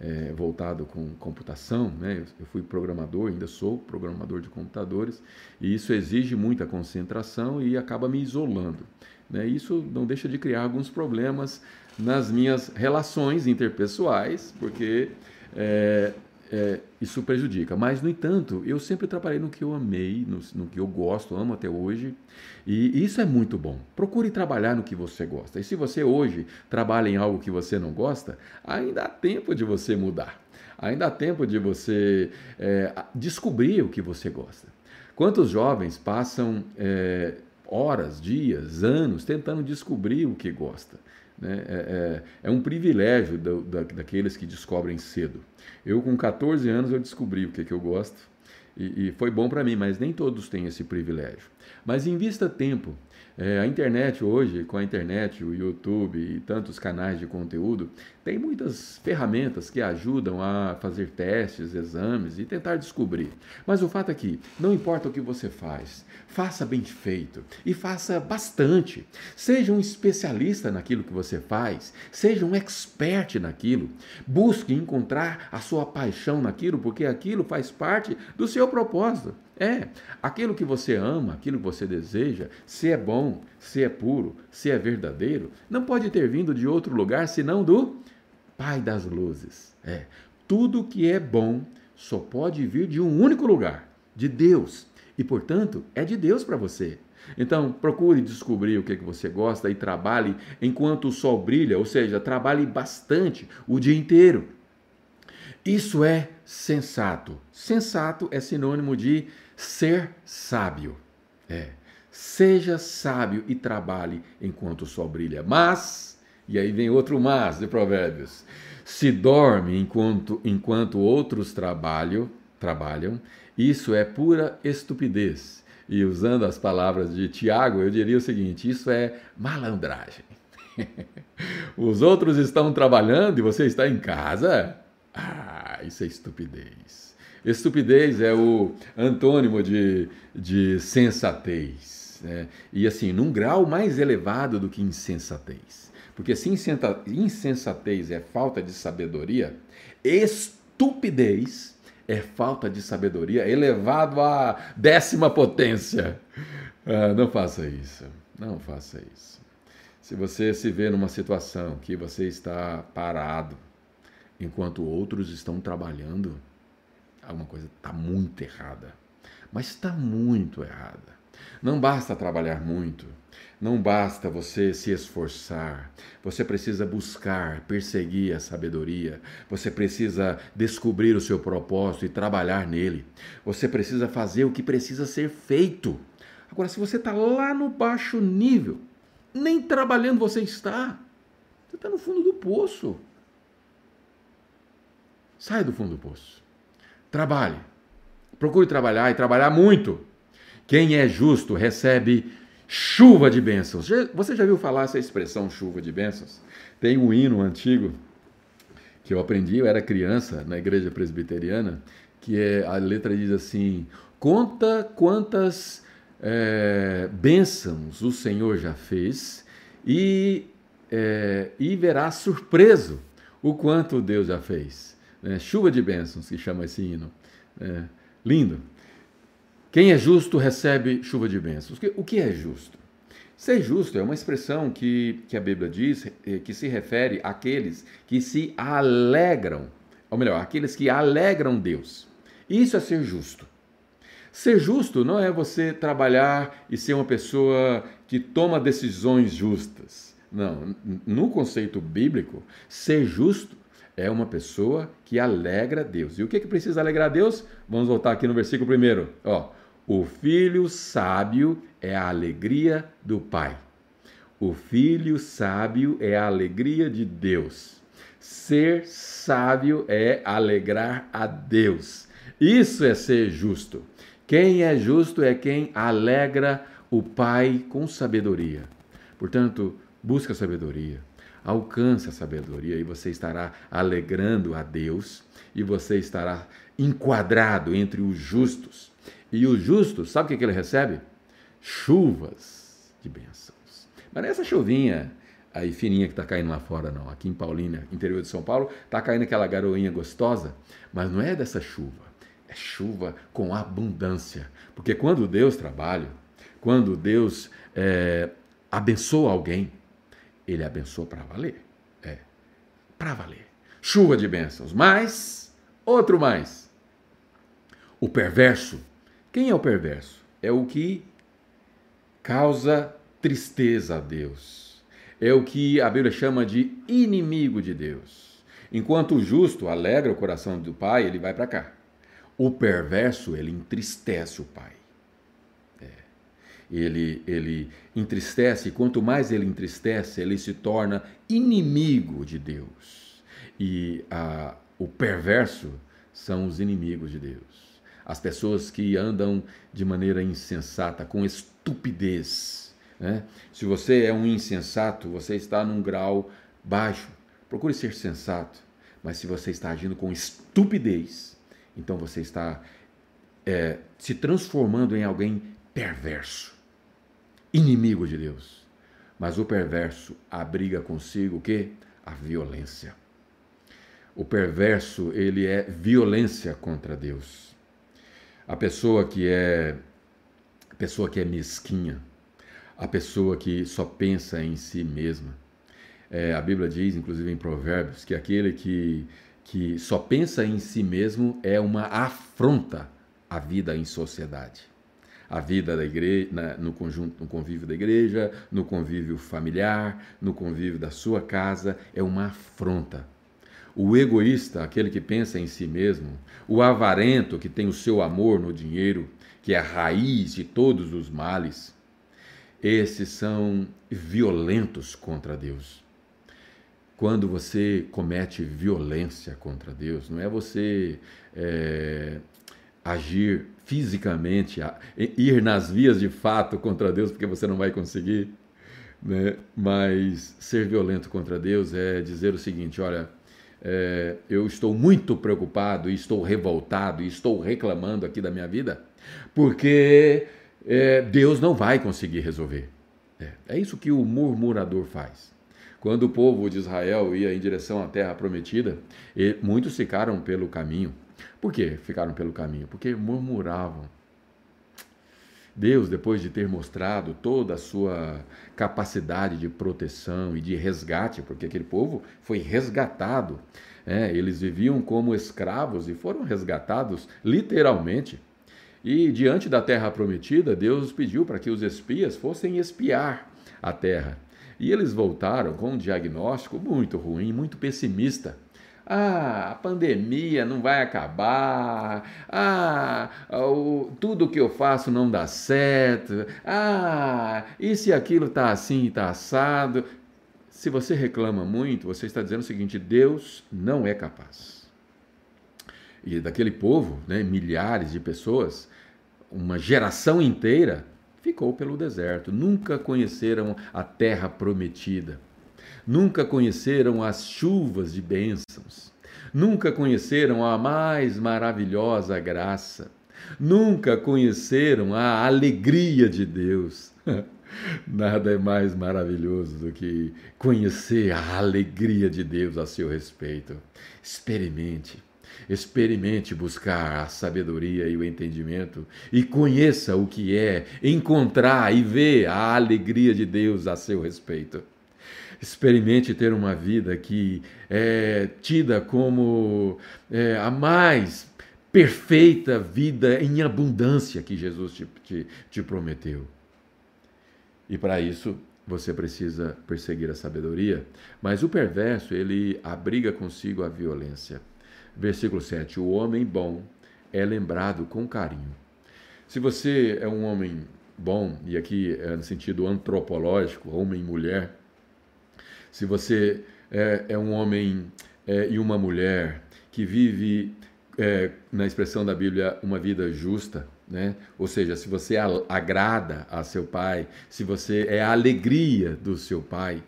é voltado com computação, né? Eu fui programador, ainda sou programador de computadores, e isso exige muita concentração e acaba me isolando, né? Isso não deixa de criar alguns problemas nas minhas relações interpessoais, porque é, É, isso prejudica, mas no entanto eu sempre trabalhei no que eu amei, no, no que eu gosto, amo até hoje, e isso é muito bom. Procure trabalhar no que você gosta, e se você hoje trabalha em algo que você não gosta, ainda há tempo de você mudar, ainda há tempo de você é, descobrir o que você gosta. Quantos jovens passam é, horas, dias, anos tentando descobrir o que gosta? Né? É, é, é um privilégio da, da, daqueles que descobrem cedo. Eu com quatorze anos eu descobri o que, que eu gosto e, e foi bom para mim, mas nem todos têm esse privilégio. Mas invista tempo. É, a internet hoje, com a internet, o YouTube e tantos canais de conteúdo, tem muitas ferramentas que ajudam a fazer testes, exames e tentar descobrir. Mas o fato é que não importa o que você faz, faça bem feito e faça bastante. Seja um especialista naquilo que você faz, seja um expert naquilo. Busque encontrar a sua paixão naquilo, porque aquilo faz parte do seu propósito. É, aquilo que você ama, aquilo que você deseja, se é bom, se é puro, se é verdadeiro, não pode ter vindo de outro lugar senão do Pai das Luzes. É, tudo que é bom só pode vir de um único lugar, de Deus, e portanto é de Deus para você. Então, procure descobrir o que, é que você gosta e trabalhe enquanto o sol brilha, ou seja, trabalhe bastante o dia inteiro. Isso é sensato. Sensato é sinônimo de ser sábio. É. seja sábio e trabalhe enquanto o sol brilha. Mas, e aí vem outro mas de Provérbios, se dorme enquanto, enquanto outros trabalham, trabalham, isso é pura estupidez. E usando as palavras de Tiago, eu diria o seguinte, isso é malandragem. Os outros estão trabalhando e você está em casa? Ah, isso é estupidez. Estupidez é o antônimo de, de sensatez, né? E assim, num grau mais elevado do que insensatez. Porque se insensatez é falta de sabedoria, estupidez é falta de sabedoria elevado à décima potência. Ah, não faça isso, não faça isso. Se você se vê numa situação que você está parado, enquanto outros estão trabalhando, alguma coisa está muito errada. Mas está muito errada. Não basta trabalhar muito, não basta você se esforçar, você precisa buscar, perseguir a sabedoria, você precisa descobrir o seu propósito e trabalhar nele, você precisa fazer o que precisa ser feito. Agora, se você está lá no baixo nível, nem trabalhando você está, você está no fundo do poço. Sai do fundo do poço, trabalhe, procure trabalhar e trabalhar muito. Quem é justo recebe chuva de bênçãos. Você já viu falar essa expressão, chuva de bênçãos? Tem um hino antigo que eu aprendi, eu era criança, na igreja presbiteriana, que é, a letra diz assim, conta quantas é, bênçãos o Senhor já fez e, é, e verá surpreso o quanto Deus já fez. É, chuva de bênçãos, que chama esse hino. É, lindo. Quem é justo recebe chuva de bênçãos. O que é justo? Ser justo é uma expressão que, que a Bíblia diz, que se refere àqueles que se alegram, ou melhor, àqueles que alegram Deus. Isso é ser justo. Ser justo não é você trabalhar e ser uma pessoa que toma decisões justas. Não, no conceito bíblico, ser justo é uma pessoa que alegra Deus. E o que, que precisa alegrar Deus? Vamos voltar aqui no versículo primeiro, ó. O filho sábio é a alegria do Pai. O filho sábio é a alegria de Deus. Ser sábio é alegrar a Deus. Isso é ser justo. Quem é justo é quem alegra o Pai com sabedoria. Portanto, busca sabedoria. Alcance a sabedoria e você estará alegrando a Deus e você estará enquadrado entre os justos. E o justo, sabe o que ele recebe? Chuvas de bênçãos. Mas não é essa chuvinha aí fininha que está caindo lá fora, não. Aqui em Paulínia, interior de São Paulo, está caindo aquela garoinha gostosa, mas não é dessa chuva. É chuva com abundância. Porque quando Deus trabalha, quando Deus é, abençoa alguém, Ele abençoa para valer. É, para valer. Chuva de bênçãos. Mas, outro mais. O perverso. Quem é o perverso? É o que causa tristeza a Deus. É o que a Bíblia chama de inimigo de Deus. Enquanto o justo alegra o coração do Pai, ele vai para cá. O perverso, ele entristece o Pai. Ele, ele entristece, e quanto mais ele entristece, ele se torna inimigo de Deus. E a, o perverso são os inimigos de Deus. As pessoas que andam de maneira insensata, com estupidez, né? Se você é um insensato, você está num grau baixo. Procure ser sensato. Mas se você está agindo com estupidez, então você está é, se transformando em alguém perverso. Inimigo de Deus. Mas o perverso abriga consigo o quê? A violência. O perverso, ele é violência contra Deus. A pessoa que é a pessoa que é mesquinha, a pessoa que só pensa em si mesma. É, a Bíblia diz, inclusive em Provérbios, que aquele que, que só pensa em si mesmo é uma afronta à vida em sociedade. A vida da igreja, no conjunto, no convívio da igreja, no convívio familiar, no convívio da sua casa, é uma afronta. O egoísta, aquele que pensa em si mesmo, o avarento que tem o seu amor no dinheiro, que é a raiz de todos os males, esses são violentos contra Deus. Quando você comete violência contra Deus, não é você é, agir fisicamente, ir nas vias de fato contra Deus, porque você não vai conseguir, né? Mas ser violento contra Deus é dizer o seguinte: olha, é, eu estou muito preocupado, estou revoltado, estou reclamando aqui da minha vida, porque é, Deus não vai conseguir resolver. É, é isso que o murmurador faz. Quando o povo de Israel ia em direção à Terra Prometida, muitos ficaram pelo caminho. Por quê? Ficaram pelo caminho porque murmuravam. Deus, depois de ter mostrado toda a sua capacidade de proteção e de resgate, porque aquele povo foi resgatado, é, eles viviam como escravos e foram resgatados literalmente. E diante da Terra Prometida, Deus pediu para que os espias fossem espiar a terra. E eles voltaram com um diagnóstico muito ruim, muito pessimista. Ah, a pandemia não vai acabar. Ah, o, tudo que eu faço não dá certo. Ah, isso e aquilo está assim e está assado. Se você reclama muito, você está dizendo o seguinte: Deus não é capaz. E daquele povo, né, milhares de pessoas, uma geração inteira, ficou pelo deserto, nunca conheceram a terra prometida, nunca conheceram as chuvas de bênçãos, nunca conheceram a mais maravilhosa graça, nunca conheceram a alegria de Deus. Nada é mais maravilhoso do que conhecer a alegria de Deus a seu respeito. Experimente. Experimente buscar a sabedoria e o entendimento e conheça o que é encontrar e ver a alegria de Deus a seu respeito. Experimente ter uma vida que é tida como é, a mais perfeita vida em abundância que Jesus te, te, te prometeu. E para isso você precisa perseguir a sabedoria, mas o perverso, ele abriga consigo a violência. Versículo sete, o homem bom é lembrado com carinho. Se você é um homem bom, e aqui é no sentido antropológico, homem e mulher, se você é, é um homem é, e uma mulher que vive, é, na expressão da Bíblia, uma vida justa, né? Ou seja, se você agrada a seu pai, se você é a alegria do seu pai,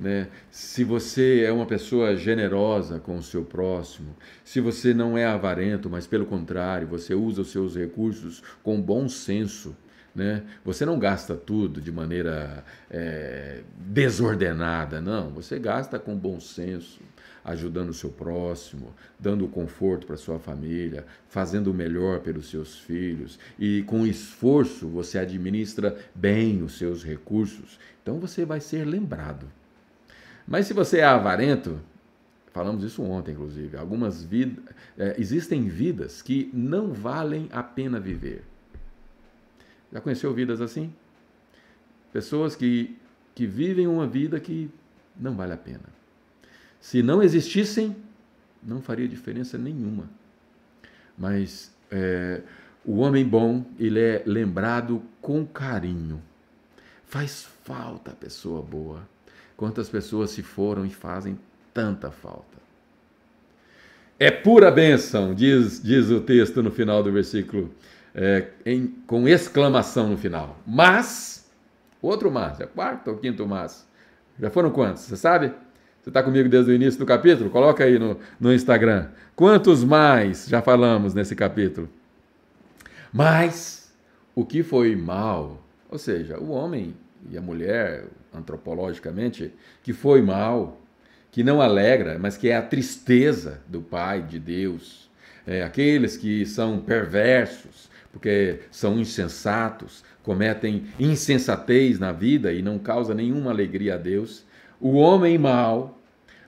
né? Se você é uma pessoa generosa com o seu próximo, se você não é avarento, mas pelo contrário, você usa os seus recursos com bom senso, né? Você não gasta tudo de maneira é, desordenada, não, você gasta com bom senso, ajudando o seu próximo, dando conforto para sua família, fazendo o melhor pelos seus filhos, e com esforço você administra bem os seus recursos, então você vai ser lembrado. Mas se você é avarento, falamos isso ontem inclusive, algumas vidas, é, existem vidas que não valem a pena viver. Já conheceu vidas assim? Pessoas que, que vivem uma vida que não vale a pena. Se não existissem, não faria diferença nenhuma. Mas é, o homem bom, ele é lembrado com carinho. Faz falta a pessoa boa. Quantas pessoas se foram e fazem tanta falta. É pura bênção, diz, diz o texto no final do versículo. É, em, com exclamação no final. Mas, outro mas, é quarto ou quinto mas? Já foram quantos? Você sabe? Você está comigo desde o início do capítulo? Coloca aí no, no Instagram. Quantos mais já falamos nesse capítulo? Mas, o que foi mal, ou seja, o homem e a mulher, antropologicamente, que foi mal, que não alegra, mas que é a tristeza do Pai, de Deus. É, aqueles que são perversos, porque são insensatos, cometem insensatez na vida e não causa nenhuma alegria a Deus. O homem mau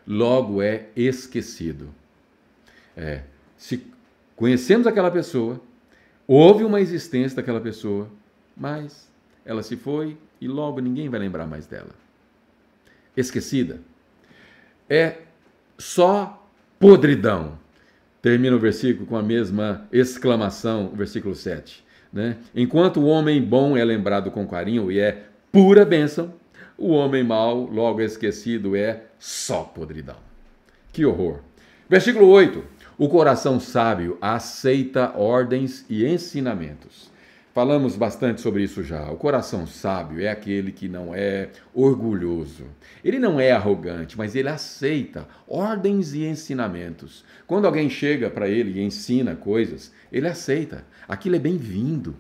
logo é esquecido. É, se conhecemos aquela pessoa, houve uma existência daquela pessoa, mas ela se foi e logo ninguém vai lembrar mais dela. Esquecida. É só podridão. Termina o versículo com a mesma exclamação, versículo sete, né? Enquanto o homem bom é lembrado com carinho e é pura bênção, o homem mau, logo esquecido, é só podridão. Que horror! Versículo oito. O coração sábio aceita ordens e ensinamentos. Falamos bastante sobre isso já. O coração sábio é aquele que não é orgulhoso. Ele não é arrogante, mas ele aceita ordens e ensinamentos. Quando alguém chega para ele e ensina coisas, ele aceita. Aquilo é bem-vindo.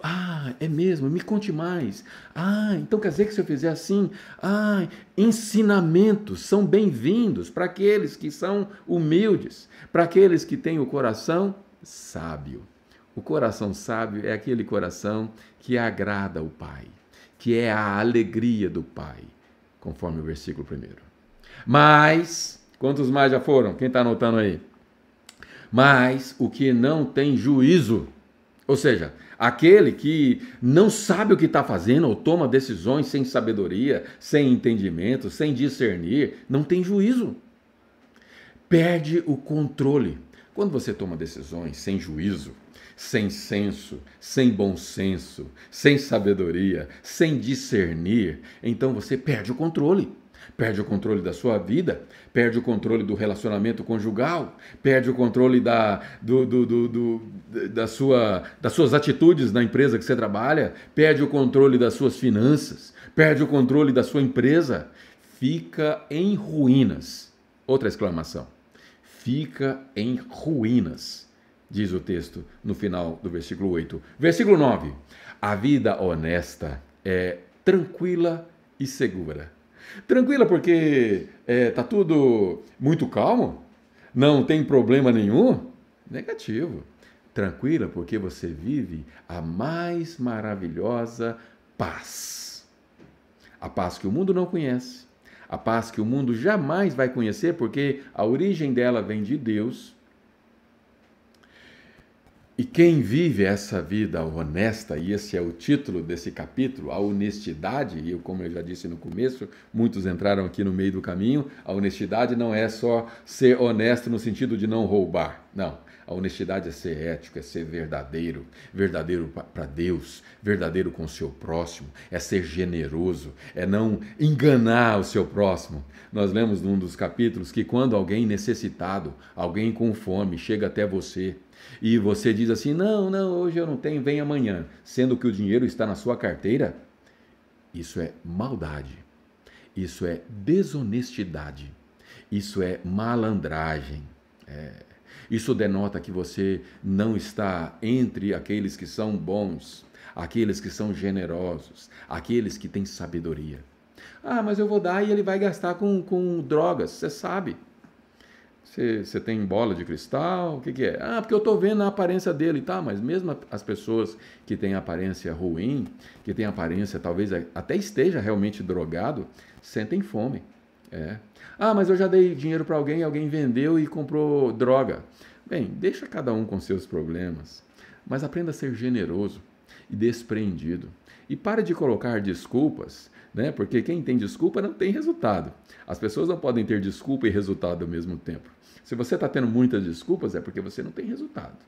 Ah, é mesmo? Me conte mais. Ah, então quer dizer que se eu fizer assim? Ah, ensinamentos são bem-vindos para aqueles que são humildes, para aqueles que têm o coração sábio. O coração sábio é aquele coração que agrada o Pai, que é a alegria do Pai, conforme o versículo primeiro. Mas, quantos mais já foram? Quem está anotando aí? Mas o que não tem juízo, ou seja, aquele que não sabe o que está fazendo ou toma decisões sem sabedoria, sem entendimento, sem discernir, não tem juízo. Perde o controle. Quando você toma decisões sem juízo, sem senso, sem bom senso, sem sabedoria, sem discernir, então você perde o controle. Perde o controle da sua vida, perde o controle do relacionamento conjugal, perde o controle da, do, do, do, do, da sua, das suas atitudes na empresa que você trabalha, perde o controle das suas finanças, perde o controle da sua empresa, fica em ruínas. Outra exclamação, fica em ruínas, diz o texto no final do versículo oito. Versículo nove, a vida honesta é tranquila e segura. Tranquila porque é, tá tudo muito calmo, não tem problema nenhum, negativo. Tranquila porque você vive a mais maravilhosa paz. A paz que o mundo não conhece, a paz que o mundo jamais vai conhecer porque a origem dela vem de Deus. E quem vive essa vida honesta, e esse é o título desse capítulo, a honestidade, e como eu já disse no começo, muitos entraram aqui no meio do caminho, a honestidade não é só ser honesto no sentido de não roubar, não. A honestidade é ser ético, é ser verdadeiro, verdadeiro para Deus, verdadeiro com o seu próximo, é ser generoso, é não enganar o seu próximo. Nós lemos num dos capítulos que quando alguém necessitado, alguém com fome, chega até você, e você diz assim, não, não, hoje eu não tenho, vem amanhã, sendo que o dinheiro está na sua carteira, isso é maldade, isso é desonestidade, isso é malandragem, é. Isso denota que você não está entre aqueles que são bons, aqueles que são generosos, aqueles que têm sabedoria. Ah, mas eu vou dar e ele vai gastar com, com drogas, você sabe. Você, você tem bola de cristal? O que, que é? Ah, porque eu estou vendo a aparência dele, tá? Mas mesmo as pessoas que têm aparência ruim, que têm aparência, talvez até esteja realmente drogado, sentem fome. É. Ah, mas eu já dei dinheiro para alguém, alguém vendeu e comprou droga. Bem, deixa cada um com seus problemas, mas aprenda a ser generoso e desprendido. E para de colocar desculpas, né? Porque quem tem desculpa não tem resultado. As pessoas não podem ter desculpa e resultado ao mesmo tempo. Se você está tendo muitas desculpas, é porque você não tem resultado.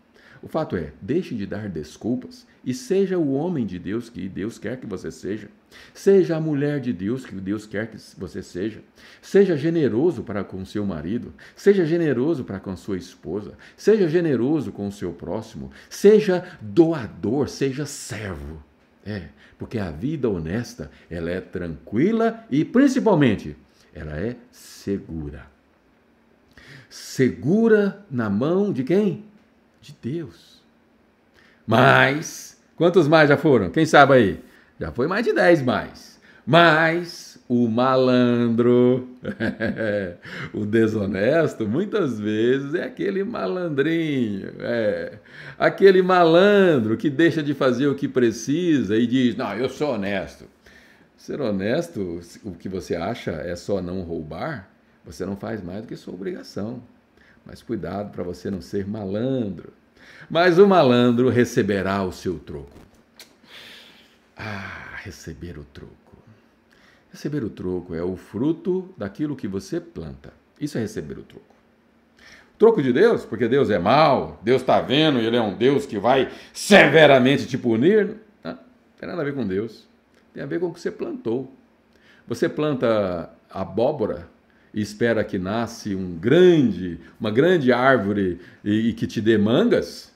O fato é, deixe de dar desculpas e seja o homem de Deus que Deus quer que você seja. Seja a mulher de Deus que Deus quer que você seja. Seja generoso para com seu marido. Seja generoso para com sua esposa. Seja generoso com o seu próximo. Seja doador, seja servo. É, porque a vida honesta, ela é tranquila e principalmente, ela é segura. Segura na mão de quem? De Deus. Mas, quantos mais já foram? Quem sabe aí? Já foi mais de dez mais. Mas o malandro, o desonesto, muitas vezes é aquele malandrinho, é, aquele malandro que deixa de fazer o que precisa e diz, não, eu sou honesto. Ser honesto, o que você acha é só não roubar, você não faz mais do que sua obrigação. Mas cuidado para você não ser malandro. Mas o malandro receberá o seu troco. Ah, receber o troco. Receber o troco é o fruto daquilo que você planta. Isso é receber o troco. Troco de Deus, porque Deus é mau, Deus está vendo e Ele é um Deus que vai severamente te punir. Não, não tem nada a ver com Deus. Tem a ver com o que você plantou. Você planta abóbora e espera que nasce um grande, uma grande árvore e, e que te dê mangas?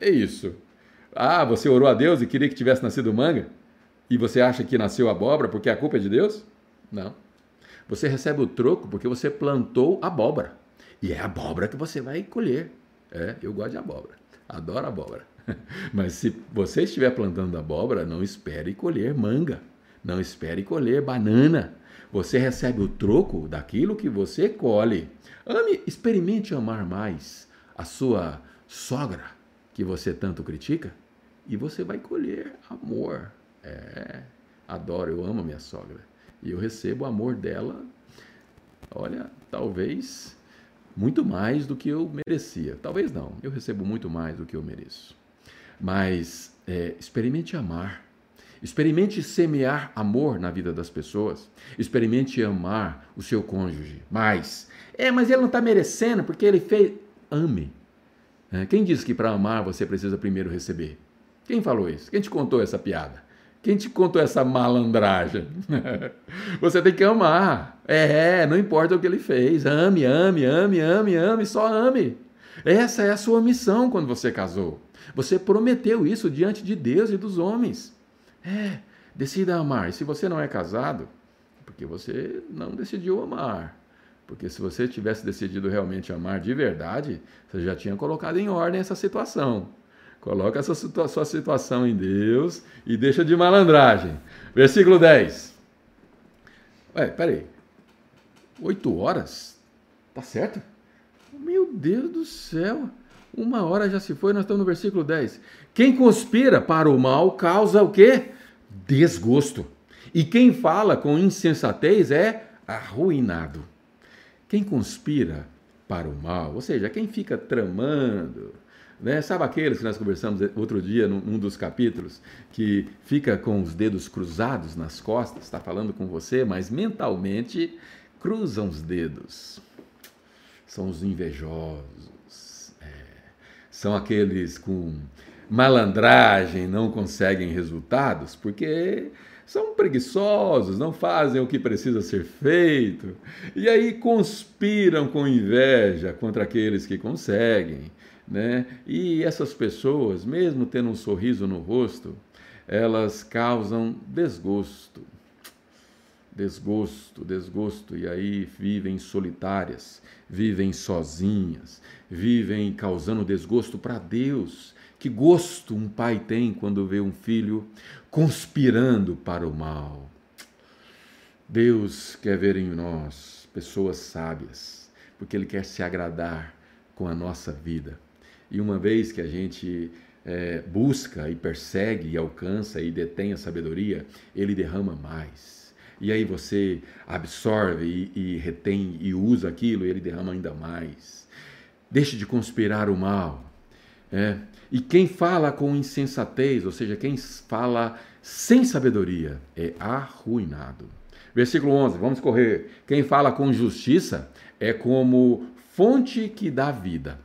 É isso. Ah, você orou a Deus e queria que tivesse nascido manga? E você acha que nasceu abóbora porque a culpa é de Deus? Não. Você recebe o troco porque você plantou abóbora. E é abóbora que você vai colher. É, eu gosto de abóbora. Adoro abóbora. Mas se você estiver plantando abóbora, não espere colher manga. Não espere colher banana. Você recebe o troco daquilo que você colhe. Ame, experimente amar mais a sua sogra, que você tanto critica, e você vai colher amor. É, adoro, eu amo a minha sogra. E eu recebo o amor dela, olha, talvez muito mais do que eu merecia. Talvez não, eu recebo muito mais do que eu mereço. Mas é, experimente amar. Experimente semear amor na vida das pessoas. Experimente amar o seu cônjuge. Mas, é, mas ele não está merecendo porque ele fez... Ame. É, quem disse que para amar você precisa primeiro receber? Quem falou isso? Quem te contou essa piada? Quem te contou essa malandragem? Você tem que amar. É, não importa o que ele fez. Ame, ame, ame, ame, ame, só ame. Essa é a sua missão quando você casou. Você prometeu isso diante de Deus e dos homens. É, decida amar. E se você não é casado, porque você não decidiu amar. Porque se você tivesse decidido realmente amar de verdade, você já tinha colocado em ordem essa situação. Coloca essa situa- sua situação em Deus e deixa de malandragem. Versículo dez. Ué, peraí. Oito horas? Tá certo? Meu Deus do céu. Uma hora já se foi, nós estamos no versículo dez. Quem conspira para o mal causa o quê? Desgosto. E quem fala com insensatez é arruinado. Quem conspira para o mal, ou seja, quem fica tramando, né? Sabe aqueles que nós conversamos outro dia num dos capítulos, que fica com os dedos cruzados nas costas, está falando com você, mas mentalmente cruzam os dedos. São os invejosos. São aqueles com malandragem, não conseguem resultados, porque são preguiçosos, não fazem o que precisa ser feito. E aí conspiram com inveja contra aqueles que conseguem, né? E essas pessoas, mesmo tendo um sorriso no rosto, elas causam desgosto. Desgosto, desgosto, e aí vivem solitárias, vivem sozinhas, vivem causando desgosto para Deus. Que gosto um pai tem quando vê um filho conspirando para o mal? Deus quer ver em nós pessoas sábias, porque Ele quer se agradar com a nossa vida. E uma vez que a gente é, busca e persegue e alcança e detém a sabedoria, Ele derrama mais. E aí você absorve e, e retém e usa aquilo e ele derrama ainda mais. Deixe de conspirar o mal. É. E quem fala com insensatez, ou seja, quem fala sem sabedoria, é arruinado. Versículo onze, vamos correr. Quem fala com justiça é como fonte que dá vida.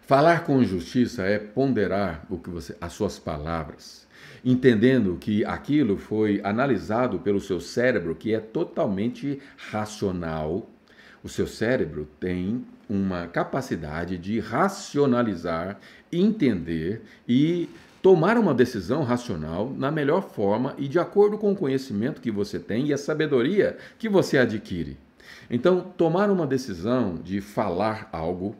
Falar com justiça é ponderar o que você, as suas palavras, entendendo que aquilo foi analisado pelo seu cérebro, que é totalmente racional. O seu cérebro tem uma capacidade de racionalizar, entender e tomar uma decisão racional na melhor forma e de acordo com o conhecimento que você tem e a sabedoria que você adquire. Então, tomar uma decisão de falar algo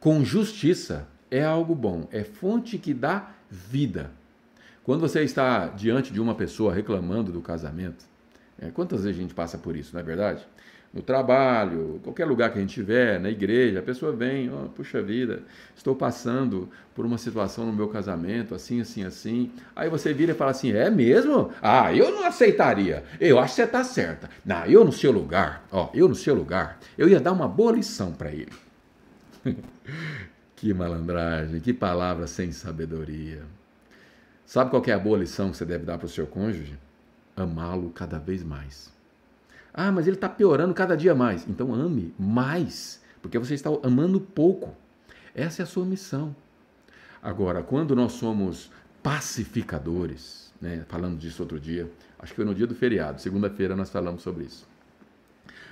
com justiça é algo bom, é fonte que dá vida. Quando você está diante de uma pessoa reclamando do casamento, é, quantas vezes a gente passa por isso, não é verdade? No trabalho, qualquer lugar que a gente estiver, na igreja, a pessoa vem, oh, puxa vida, estou passando por uma situação no meu casamento, assim, assim, assim. Aí você vira e fala assim, é mesmo? Ah, eu não aceitaria, eu acho que você está certa. Não, eu no seu lugar, ó, eu no seu lugar, eu ia dar uma boa lição para ele. Que malandragem, que palavra sem sabedoria. Sabe qual que é a boa lição que você deve dar para o seu cônjuge? Amá-lo cada vez mais. Ah, mas ele está piorando cada dia mais. Então ame mais, porque você está amando pouco. Essa é a sua missão. Agora, quando nós somos pacificadores, né? Falamos disso outro dia, acho que foi no dia do feriado, segunda-feira nós falamos sobre isso.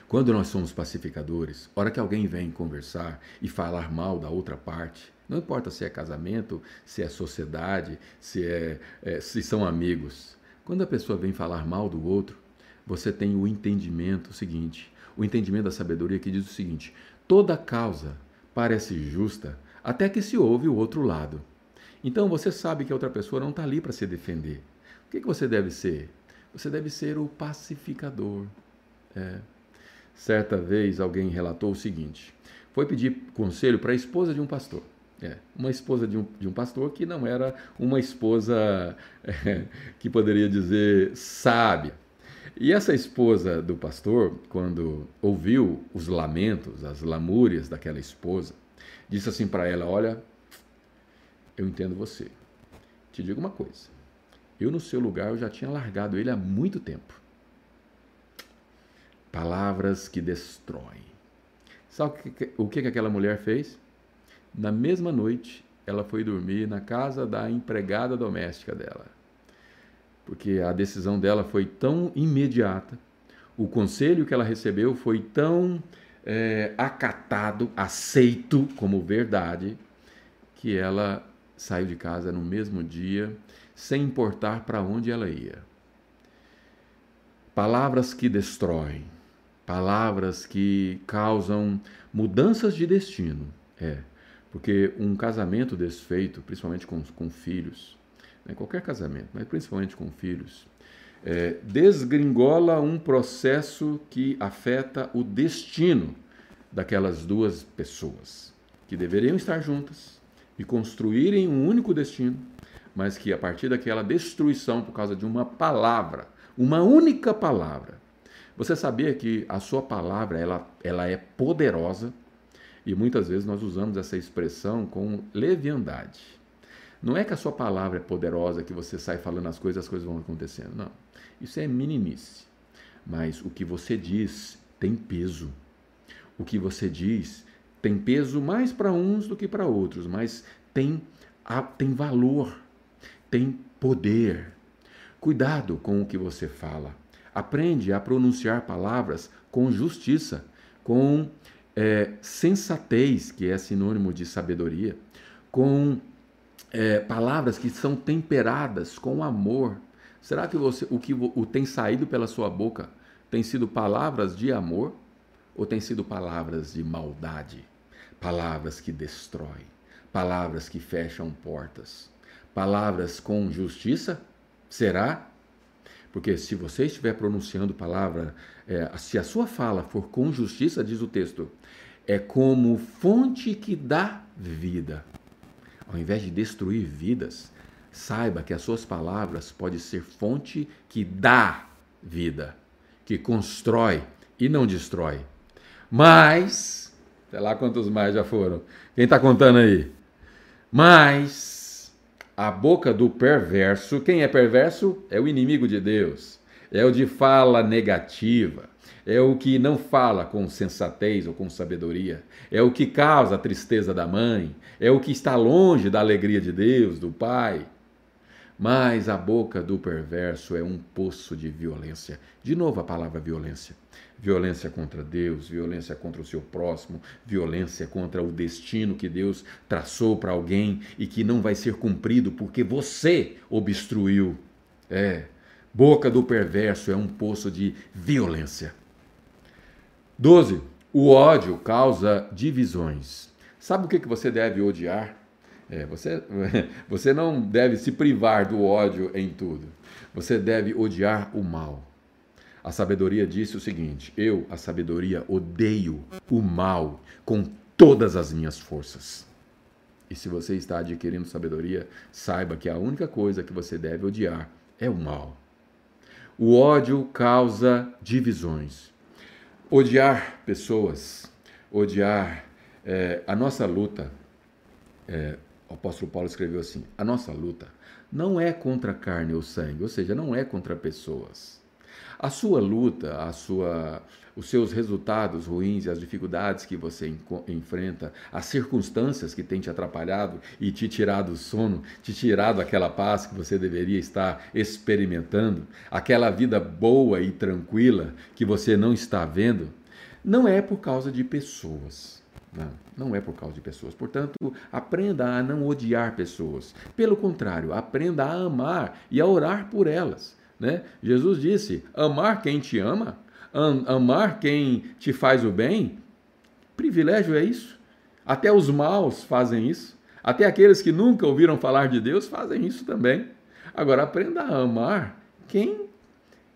Quando nós somos pacificadores, hora que alguém vem conversar e falar mal da outra parte, não importa se é casamento, se é sociedade, se, é, é, se são amigos, quando a pessoa vem falar mal do outro, você tem o entendimento seguinte, o entendimento da sabedoria que diz o seguinte: toda causa parece justa até que se ouve o outro lado. Então você sabe que a outra pessoa não está ali para se defender. O que, que você deve ser? Você deve ser o pacificador. É. Certa vez alguém relatou o seguinte: foi pedir conselho para a esposa de um pastor. É, uma esposa de um, de um pastor que não era uma esposa é, que poderia dizer sábia. E essa esposa do pastor, quando ouviu os lamentos, as lamúrias daquela esposa, disse assim para ela: olha, eu entendo você, te digo uma coisa, eu no seu lugar eu já tinha largado ele há muito tempo. Palavras que destroem. Sabe o que, o que aquela mulher fez? Na mesma noite, ela foi dormir na casa da empregada doméstica dela, porque a decisão dela foi tão imediata, o conselho que ela recebeu foi tão é, acatado, aceito como verdade, que ela saiu de casa no mesmo dia, sem importar para onde ela ia. Palavras que destroem, palavras que causam mudanças de destino, é, porque um casamento desfeito, principalmente com, com filhos, né, qualquer casamento, mas principalmente com filhos, é, desgringola um processo que afeta o destino daquelas duas pessoas, que deveriam estar juntas e construírem um único destino, mas que a partir daquela destruição, por causa de uma palavra, uma única palavra. Você sabia que a sua palavra, ela, ela é poderosa? E muitas vezes nós usamos essa expressão com leviandade. Não é que a sua palavra é poderosa, que você sai falando as coisas, as coisas vão acontecendo. Não, isso é meninice. Mas o que você diz tem peso. O que você diz tem peso mais para uns do que para outros, mas tem, tem valor, tem poder. Cuidado com o que você fala. Aprende a pronunciar palavras com justiça, com é, sensatez, que é sinônimo de sabedoria, com é, palavras que são temperadas com amor. Será que você, o que o tem saído pela sua boca tem sido palavras de amor ou tem sido palavras de maldade? Palavras que destroem, palavras que fecham portas, palavras com justiça? Será? Porque se você estiver pronunciando palavra, é, se a sua fala for com justiça, diz o texto, é como fonte que dá vida. Ao invés de destruir vidas, saiba que as suas palavras podem ser fonte que dá vida, que constrói e não destrói. Mas, sei lá quantos mais já foram, quem está contando aí? Mas, a boca do perverso, quem é perverso? É o inimigo de Deus, é o de fala negativa, é o que não fala com sensatez ou com sabedoria, é o que causa a tristeza da mãe, é o que está longe da alegria de Deus, do Pai. Mas a boca do perverso é um poço de violência. De novo a palavra violência. Violência contra Deus, violência contra o seu próximo, violência contra o destino que Deus traçou para alguém e que não vai ser cumprido porque você obstruiu. É, boca do perverso é um poço de violência. doze. O ódio causa divisões. Sabe o que você deve odiar? É, você, você não deve se privar do ódio em tudo. Você deve odiar o mal. A sabedoria disse o seguinte: eu, a sabedoria, odeio o mal com todas as minhas forças. E se você está adquirindo sabedoria, saiba que a única coisa que você deve odiar é o mal. O ódio causa divisões. Odiar pessoas, odiar é, a nossa luta. É, O apóstolo Paulo escreveu assim: a nossa luta não é contra carne ou sangue, ou seja, não é contra pessoas. A sua luta, a sua, os seus resultados ruins, as dificuldades que você enfrenta, as circunstâncias que têm te atrapalhado e te tirado o sono, te tirado aquela paz que você deveria estar experimentando, aquela vida boa e tranquila que você não está vendo, não é por causa de pessoas. Não, não é por causa de pessoas. Portanto, aprenda a não odiar pessoas. Pelo contrário, aprenda a amar e a orar por elas, né? Jesus disse, amar quem te ama, am- amar quem te faz o bem, privilégio é isso. Até os maus fazem isso. Até aqueles que nunca ouviram falar de Deus fazem isso também. Agora, aprenda a amar quem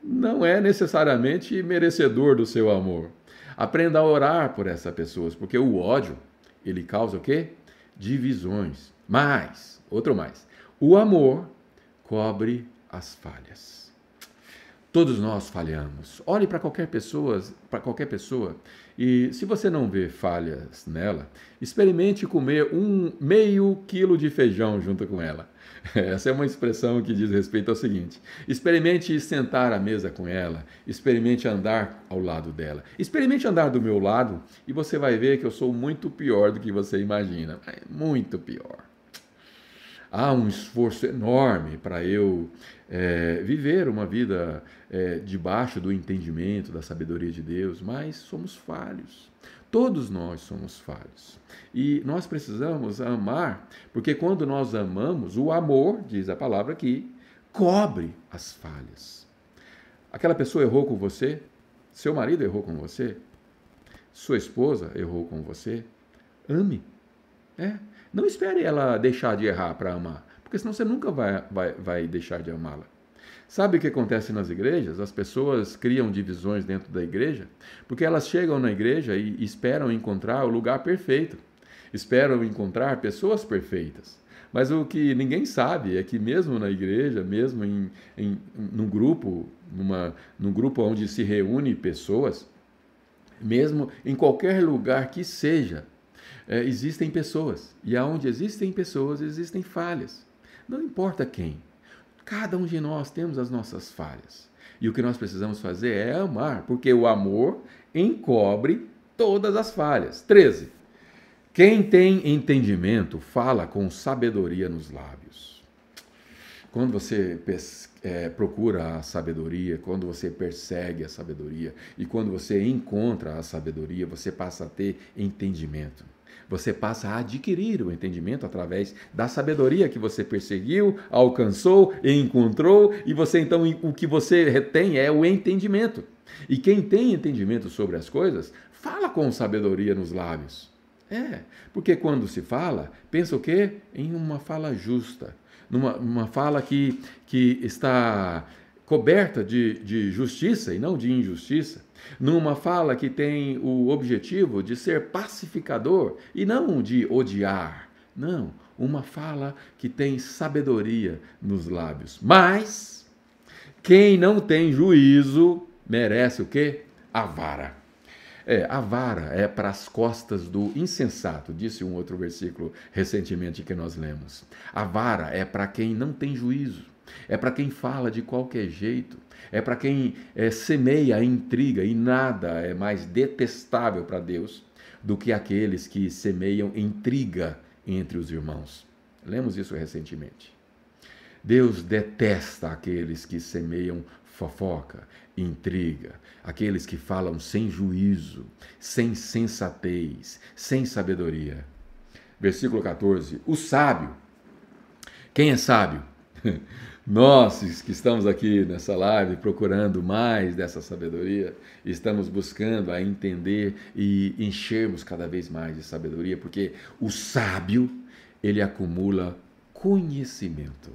não é necessariamente merecedor do seu amor. Aprenda a orar por essas pessoas, porque o ódio, ele causa o quê? Divisões. Mas, outro mais, o amor cobre as falhas. Todos nós falhamos. Olhe para qualquer pessoa, para qualquer pessoa, e se você não vê falhas nela, experimente comer um meio quilo de feijão junto com ela. Essa é uma expressão que diz respeito ao seguinte: experimente sentar à mesa com ela, experimente andar ao lado dela, experimente andar do meu lado e você vai ver que eu sou muito pior do que você imagina, muito pior. Há um esforço enorme para eu é, viver uma vida é, debaixo do entendimento, da sabedoria de Deus, mas somos falhos. Todos nós somos falhos. E nós precisamos amar, porque quando nós amamos, o amor, diz a palavra aqui, cobre as falhas. Aquela pessoa errou com você? Seu marido errou com você? Sua esposa errou com você? Ame. É. Não espere ela deixar de errar para amar, porque senão você nunca vai, vai, vai deixar de amá-la. Sabe o que acontece nas igrejas? As pessoas criam divisões dentro da igreja, porque elas chegam na igreja e esperam encontrar o lugar perfeito, esperam encontrar pessoas perfeitas. Mas o que ninguém sabe é que mesmo na igreja, mesmo em, em, num grupo, numa, num grupo onde se reúne pessoas, mesmo em qualquer lugar que seja, É, existem pessoas, e aonde existem pessoas, existem falhas. Não importa quem, cada um de nós temos as nossas falhas. E o que nós precisamos fazer é amar, porque o amor encobre todas as falhas. treze. Quem tem entendimento fala com sabedoria nos lábios. Quando você é, procura a sabedoria, quando você persegue a sabedoria e quando você encontra a sabedoria, você passa a ter entendimento. Você passa a adquirir o entendimento através da sabedoria que você perseguiu, alcançou e encontrou, e você então o que você retém é o entendimento. E quem tem entendimento sobre as coisas, fala com sabedoria nos lábios. É, porque quando se fala, pensa o quê? Em uma fala justa, numa uma fala que, que está coberta de, de justiça e não de injustiça, numa fala que tem o objetivo de ser pacificador e não de odiar. Não, uma fala que tem sabedoria nos lábios. Mas quem não tem juízo merece o quê? A vara. É, a vara é para as costas do insensato, disse um outro versículo recentemente que nós lemos. A vara é para quem não tem juízo. É para quem fala de qualquer jeito, é para quem é, semeia a intriga, e nada é mais detestável para Deus do que aqueles que semeiam intriga entre os irmãos. Lemos isso recentemente. Deus detesta aqueles que semeiam fofoca, intriga, aqueles que falam sem juízo, sem sensatez, sem sabedoria. Versículo quatorze. O sábio. Quem é sábio? Nós que estamos aqui nessa live procurando mais dessa sabedoria, estamos buscando a entender e enchermos cada vez mais de sabedoria, porque o sábio, ele acumula conhecimento.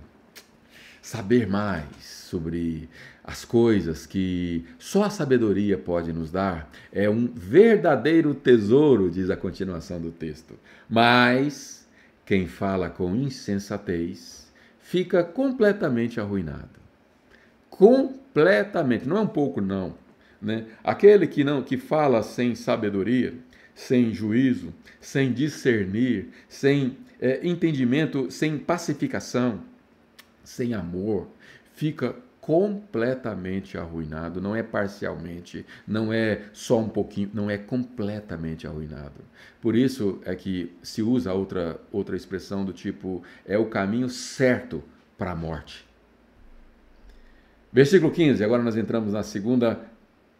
Saber mais sobre as coisas que só a sabedoria pode nos dar é um verdadeiro tesouro, diz a continuação do texto. Mas quem fala com insensatez fica completamente arruinado. Completamente. Não é um pouco, não. Né? Aquele que, não, que fala sem sabedoria, sem juízo, sem discernir, sem é, entendimento, sem pacificação, sem amor, fica completamente arruinado, não é parcialmente, não é só um pouquinho, não é completamente arruinado. Por isso é que se usa outra, outra expressão do tipo, é o caminho certo para a morte. Versículo quinze, agora nós entramos na segunda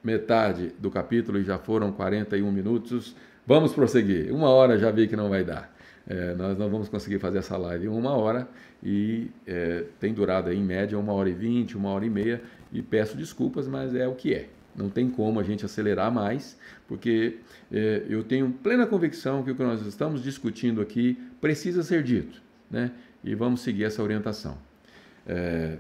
metade do capítulo e já foram quarenta e um minutos. Vamos prosseguir, uma hora já vi que não vai dar. É, nós não vamos conseguir fazer essa live em uma hora e é, tem durado aí, em média uma hora e vinte, uma hora e meia e peço desculpas, mas é o que é. Não tem como a gente acelerar mais, porque é, eu tenho plena convicção que o que nós estamos discutindo aqui precisa ser dito, né? E vamos seguir essa orientação. É,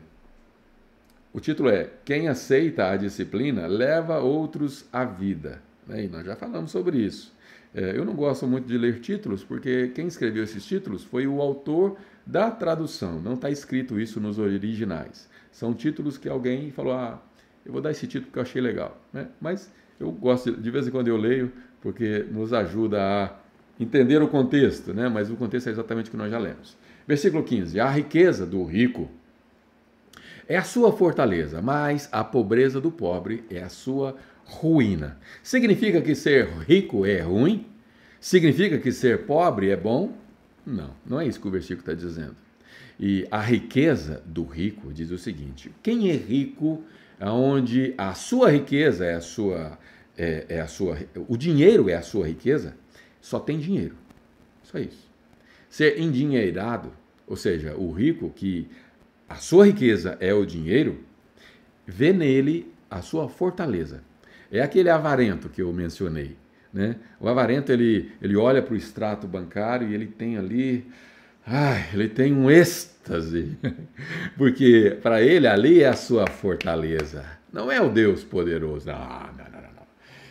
o título é Quem aceita a disciplina leva outros à vida, né? E nós já falamos sobre isso. É, eu não gosto muito de ler títulos, porque quem escreveu esses títulos foi o autor da tradução. Não está escrito isso nos originais. São títulos que alguém falou, ah, eu vou dar esse título porque eu achei legal, né? Mas eu gosto, de vez em quando eu leio, porque nos ajuda a entender o contexto, né? Mas o contexto é exatamente o que nós já lemos. Versículo quinze. A riqueza do rico é a sua fortaleza, mas a pobreza do pobre é a sua ruína. Significa que ser rico é ruim? Significa que ser pobre é bom? Não, não é isso que o versículo está dizendo. E a riqueza do rico diz o seguinte, quem é rico, onde a sua riqueza é a sua, é, é a sua, o dinheiro é a sua riqueza, só tem dinheiro, só isso. Ser endinheirado, ou seja, o rico que a sua riqueza é o dinheiro, vê nele a sua fortaleza. É aquele avarento que eu mencionei, né? O avarento, ele, ele olha para o extrato bancário e ele tem ali, ai, ele tem um êxtase, porque para ele ali é a sua fortaleza, não é o Deus poderoso. Não, não, não, não.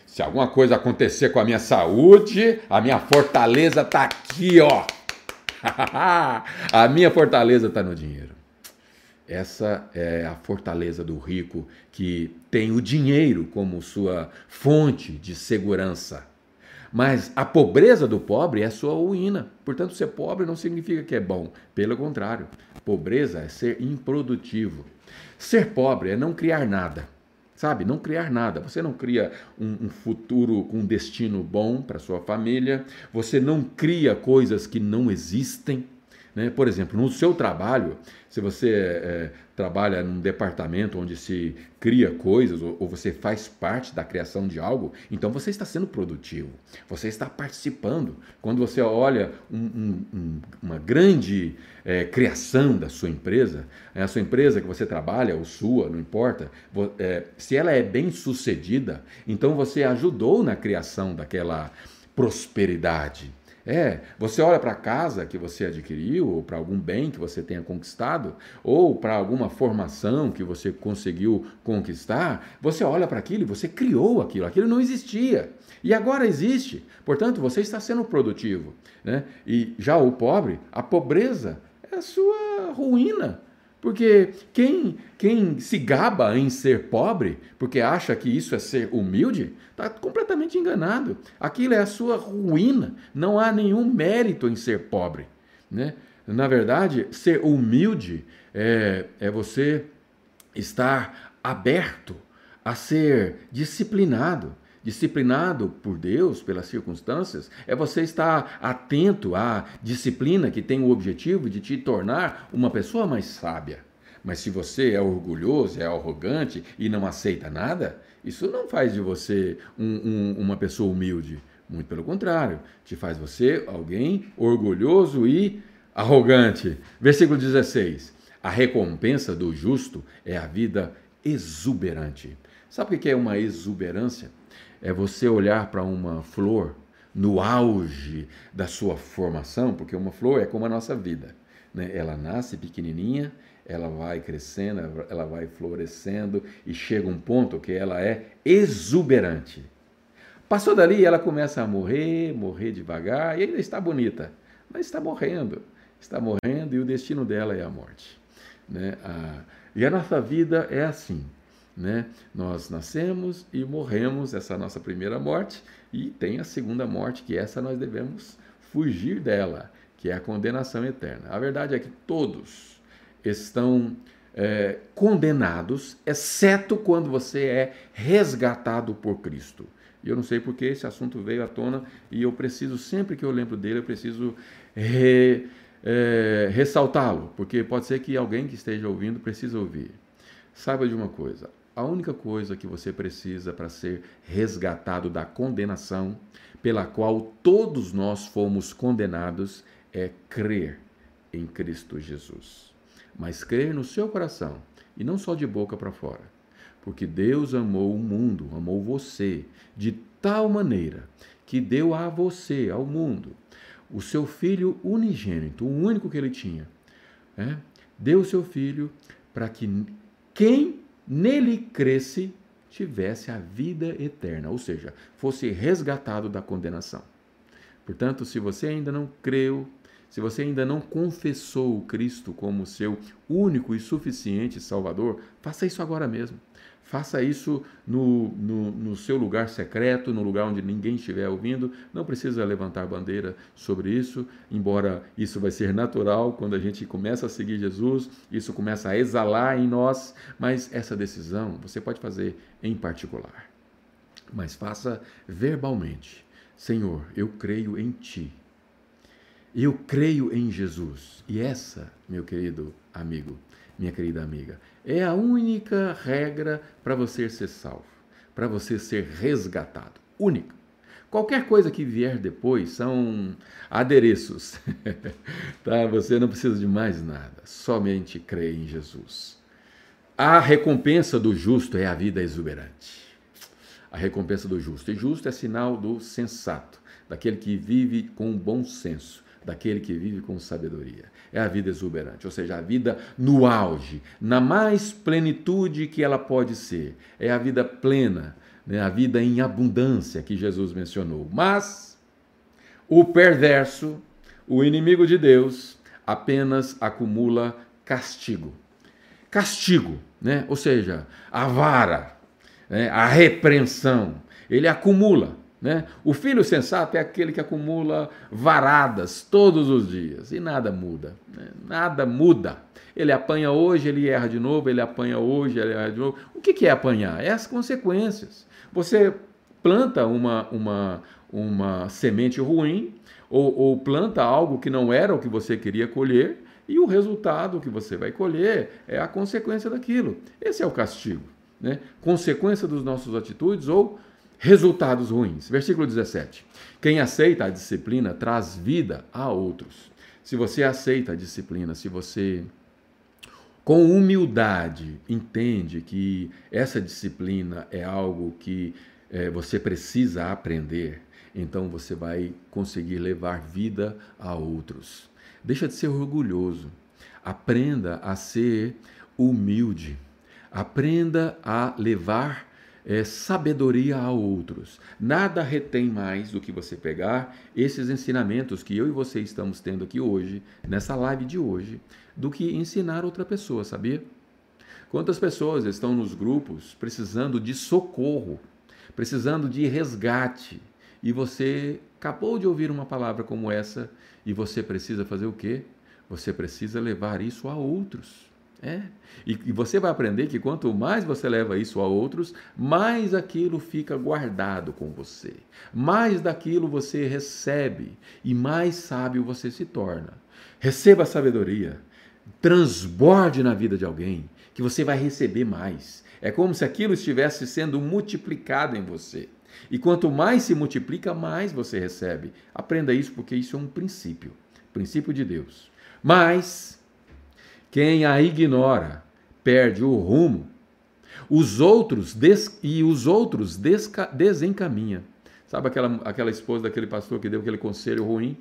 Se alguma coisa acontecer com a minha saúde, a minha fortaleza está aqui, ó. A minha fortaleza está no dinheiro. Essa é a fortaleza do rico que tem o dinheiro como sua fonte de segurança. Mas a pobreza do pobre é sua ruína. Portanto, ser pobre não significa que é bom. Pelo contrário, pobreza é ser improdutivo. Ser pobre é não criar nada. Sabe? Não criar nada. Você não cria um, um futuro com um destino bom para sua família. Você não cria coisas que não existem. Por exemplo, no seu trabalho, se você é, trabalha num departamento onde se cria coisas ou, ou você faz parte da criação de algo, então você está sendo produtivo, você está participando. Quando você olha um, um, um, uma grande é, criação da sua empresa, a sua empresa que você trabalha ou sua, não importa, é, se ela é bem sucedida, então você ajudou na criação daquela prosperidade. É, você olha para a casa que você adquiriu, ou para algum bem que você tenha conquistado, ou para alguma formação que você conseguiu conquistar, você olha para aquilo e você criou aquilo, aquilo não existia, e agora existe, portanto você está sendo produtivo, né? E já o pobre, a pobreza é a sua ruína, porque quem, quem se gaba em ser pobre, porque acha que isso é ser humilde, está completamente enganado. Aquilo é a sua ruína, não há nenhum mérito em ser pobre, né? Na verdade, ser humilde é, é você estar aberto a ser disciplinado. Disciplinado por Deus, pelas circunstâncias, é você estar atento à disciplina que tem o objetivo de te tornar uma pessoa mais sábia. Mas se você é orgulhoso, é arrogante e não aceita nada, isso não faz de você um, um, uma pessoa humilde. Muito pelo contrário, te faz você alguém orgulhoso e arrogante. Versículo dezesseis. A recompensa do justo é a vida exuberante. Sabe o que é uma exuberância? É você olhar para uma flor no auge da sua formação, porque uma flor é como a nossa vida, né? Ela nasce pequenininha, ela vai crescendo, ela vai florescendo e chega um ponto que ela é exuberante. Passou dali, ela começa a morrer, morrer devagar e ainda está bonita, mas está morrendo, está morrendo e o destino dela é a morte, né? Ah, e a nossa vida é assim, né? Nós nascemos e morremos, essa é a nossa primeira morte, e tem a segunda morte, que essa nós devemos fugir dela, que é a condenação eterna. A verdade é que todos estão é, condenados, exceto quando você é resgatado por Cristo. E eu não sei porque esse assunto veio à tona e eu preciso, sempre que eu lembro dele, eu preciso re, é, ressaltá-lo, porque pode ser que alguém que esteja ouvindo precise ouvir. Saiba de uma coisa, a única coisa que você precisa para ser resgatado da condenação, pela qual todos nós fomos condenados, é crer em Cristo Jesus. Mas crer no seu coração e não só de boca para fora, porque Deus amou o mundo, amou você de tal maneira que deu a você, ao mundo, o seu filho unigênito, o único que ele tinha, né? Deu o seu filho para que quem nele cresce tivesse a vida eterna, ou seja, fosse resgatado da condenação. Portanto, se você ainda não creu, se você ainda não confessou o Cristo como seu único e suficiente Salvador, faça isso agora mesmo. Faça isso no, no, no seu lugar secreto, no lugar onde ninguém estiver ouvindo. Não precisa levantar bandeira sobre isso, embora isso vai ser natural quando a gente começa a seguir Jesus, isso começa a exalar em nós, mas essa decisão você pode fazer em particular. Mas faça verbalmente. Senhor, eu creio em Ti. Eu creio em Jesus. E essa, meu querido amigo, minha querida amiga, é a única regra para você ser salvo, para você ser resgatado. Única. Qualquer coisa que vier depois são adereços. Tá? Você não precisa de mais nada. Somente crê em Jesus. A recompensa do justo é a vida exuberante. A recompensa do justo. E justo é sinal do sensato, daquele que vive com bom senso, daquele que vive com sabedoria. É a vida exuberante, ou seja, a vida no auge, na mais plenitude que ela pode ser. É a vida plena, né? A vida em abundância que Jesus mencionou. Mas o perverso, o inimigo de Deus, apenas acumula castigo. Castigo, né? Ou seja, a vara, né? A repreensão, ele acumula. Né? O filho sensato é aquele que acumula varadas todos os dias e nada muda, né? Nada muda. Ele apanha hoje, ele erra de novo, ele apanha hoje, ele erra de novo. O que é apanhar? É as consequências. Você planta uma, uma, uma semente ruim ou, ou planta algo que não era o que você queria colher e o resultado que você vai colher é a consequência daquilo. Esse é o castigo, né? Consequência dos nossos atitudes ou resultados ruins. Versículo dezessete. Quem aceita a disciplina traz vida a outros. Se você aceita a disciplina, se você com humildade entende que essa disciplina é algo que eh, você precisa aprender, então você vai conseguir levar vida a outros. Deixa de ser orgulhoso. Aprenda a ser humilde. Aprenda a levar É, sabedoria a outros. Nada retém mais do que você pegar esses ensinamentos que eu e você estamos tendo aqui hoje, nessa live de hoje, do que ensinar outra pessoa, sabia? Quantas pessoas estão nos grupos precisando de socorro, precisando de resgate, e você acabou de ouvir uma palavra como essa e você precisa fazer o quê? Você precisa levar isso a outros. É. E, e você vai aprender que quanto mais você leva isso a outros, mais aquilo fica guardado com você, mais daquilo você recebe e mais sábio você se torna. Receba a sabedoria, transborde na vida de alguém, que você vai receber mais. É como se aquilo estivesse sendo multiplicado em você. E quanto mais se multiplica, mais você recebe. Aprenda isso, porque isso é um princípio, princípio de Deus. Mas quem a ignora perde o rumo, os outros des... e os outros desca... desencaminha. Sabe aquela, aquela esposa daquele pastor que deu aquele conselho ruim?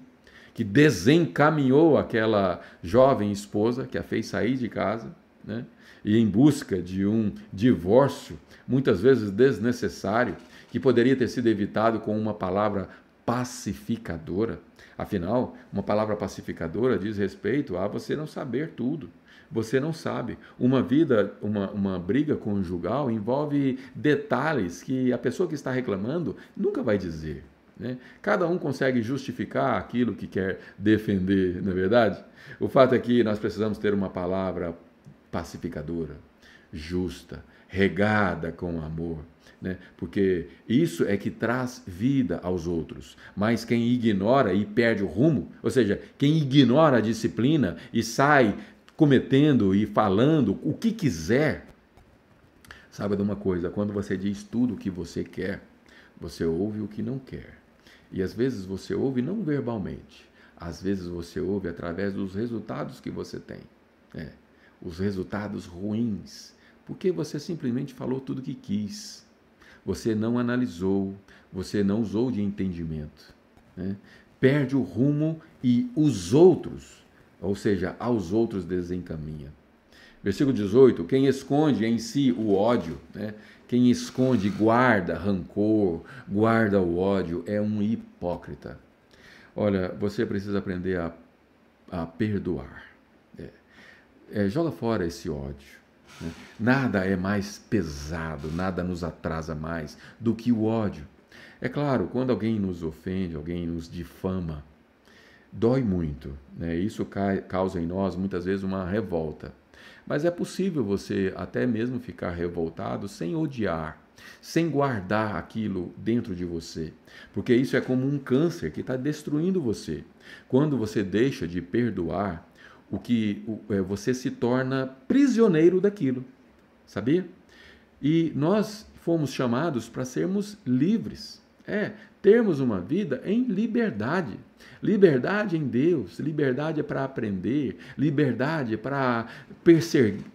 Que desencaminhou aquela jovem esposa, que a fez sair de casa, né? E em busca de um divórcio, muitas vezes desnecessário, que poderia ter sido evitado com uma palavra pacificadora. Afinal, uma palavra pacificadora diz respeito a você não saber tudo. Você não sabe. Uma vida, uma, uma briga conjugal envolve detalhes que a pessoa que está reclamando nunca vai dizer, né? Cada um consegue justificar aquilo que quer defender, não é verdade? O fato é que nós precisamos ter uma palavra pacificadora, justa, regada com amor, né? Porque isso é que traz vida aos outros. Mas quem ignora e perde o rumo, ou seja, quem ignora a disciplina e sai cometendo e falando o que quiser, saiba de uma coisa, quando você diz tudo o que você quer, você ouve o que não quer. E às vezes você ouve não verbalmente, às vezes você ouve através dos resultados que você tem, é, os resultados ruins, porque você simplesmente falou tudo o que quis, você não analisou, você não usou de entendimento, né? Perde o rumo e os outros, ou seja, aos outros desencaminha. Versículo dezoito, quem esconde em si o ódio, né? Quem esconde, guarda rancor, guarda o ódio, é um hipócrita. Olha, você precisa aprender a, a perdoar. É. É, joga fora esse ódio, né? Nada é mais pesado, nada nos atrasa mais do que o ódio. É claro, quando alguém nos ofende, alguém nos difama, dói muito, né? Isso causa em nós muitas vezes uma revolta. Mas é possível você até mesmo ficar revoltado sem odiar, sem guardar aquilo dentro de você, porque isso é como um câncer que está destruindo você. Quando você deixa de perdoar, o que você se torna prisioneiro daquilo, sabia? E nós fomos chamados para sermos livres, é, termos uma vida em liberdade. Liberdade em Deus, liberdade para aprender, liberdade para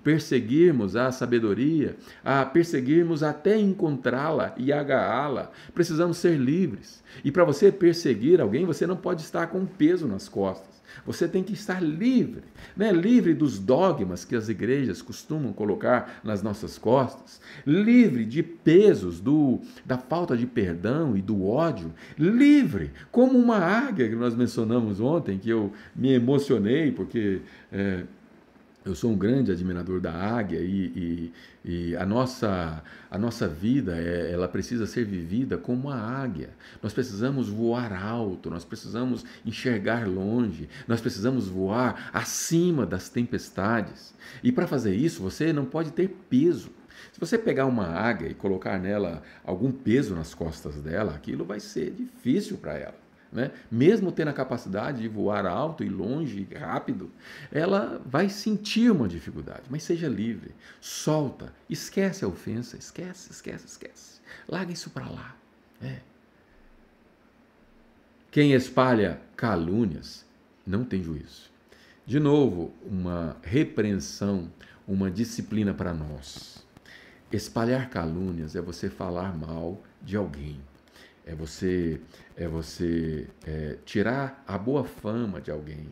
perseguirmos a sabedoria, a perseguirmos até encontrá-la e agarrá-la. Precisamos ser livres. E para você perseguir alguém, você não pode estar com peso nas costas. Você tem que estar livre, né? Livre dos dogmas que as igrejas costumam colocar nas nossas costas, livre de pesos do, da falta de perdão e do ódio, livre como uma águia que nós mencionamos ontem, que eu me emocionei porque é, eu sou um grande admirador da águia e, e, e a, nossa, a nossa vida, é, ela precisa ser vivida como a águia. Nós precisamos voar alto, nós precisamos enxergar longe, nós precisamos voar acima das tempestades. E para fazer isso, você não pode ter peso. Se você pegar uma águia e colocar nela algum peso nas costas dela, aquilo vai ser difícil para ela, né? Mesmo tendo a capacidade de voar alto e longe e rápido, ela vai sentir uma dificuldade, mas seja livre, solta, esquece a ofensa, esquece, esquece, esquece, larga isso para lá. É. Quem espalha calúnias não tem juízo. De novo, uma repreensão, uma disciplina para nós. Espalhar calúnias é você falar mal de alguém. É você, é você é, tirar a boa fama de alguém,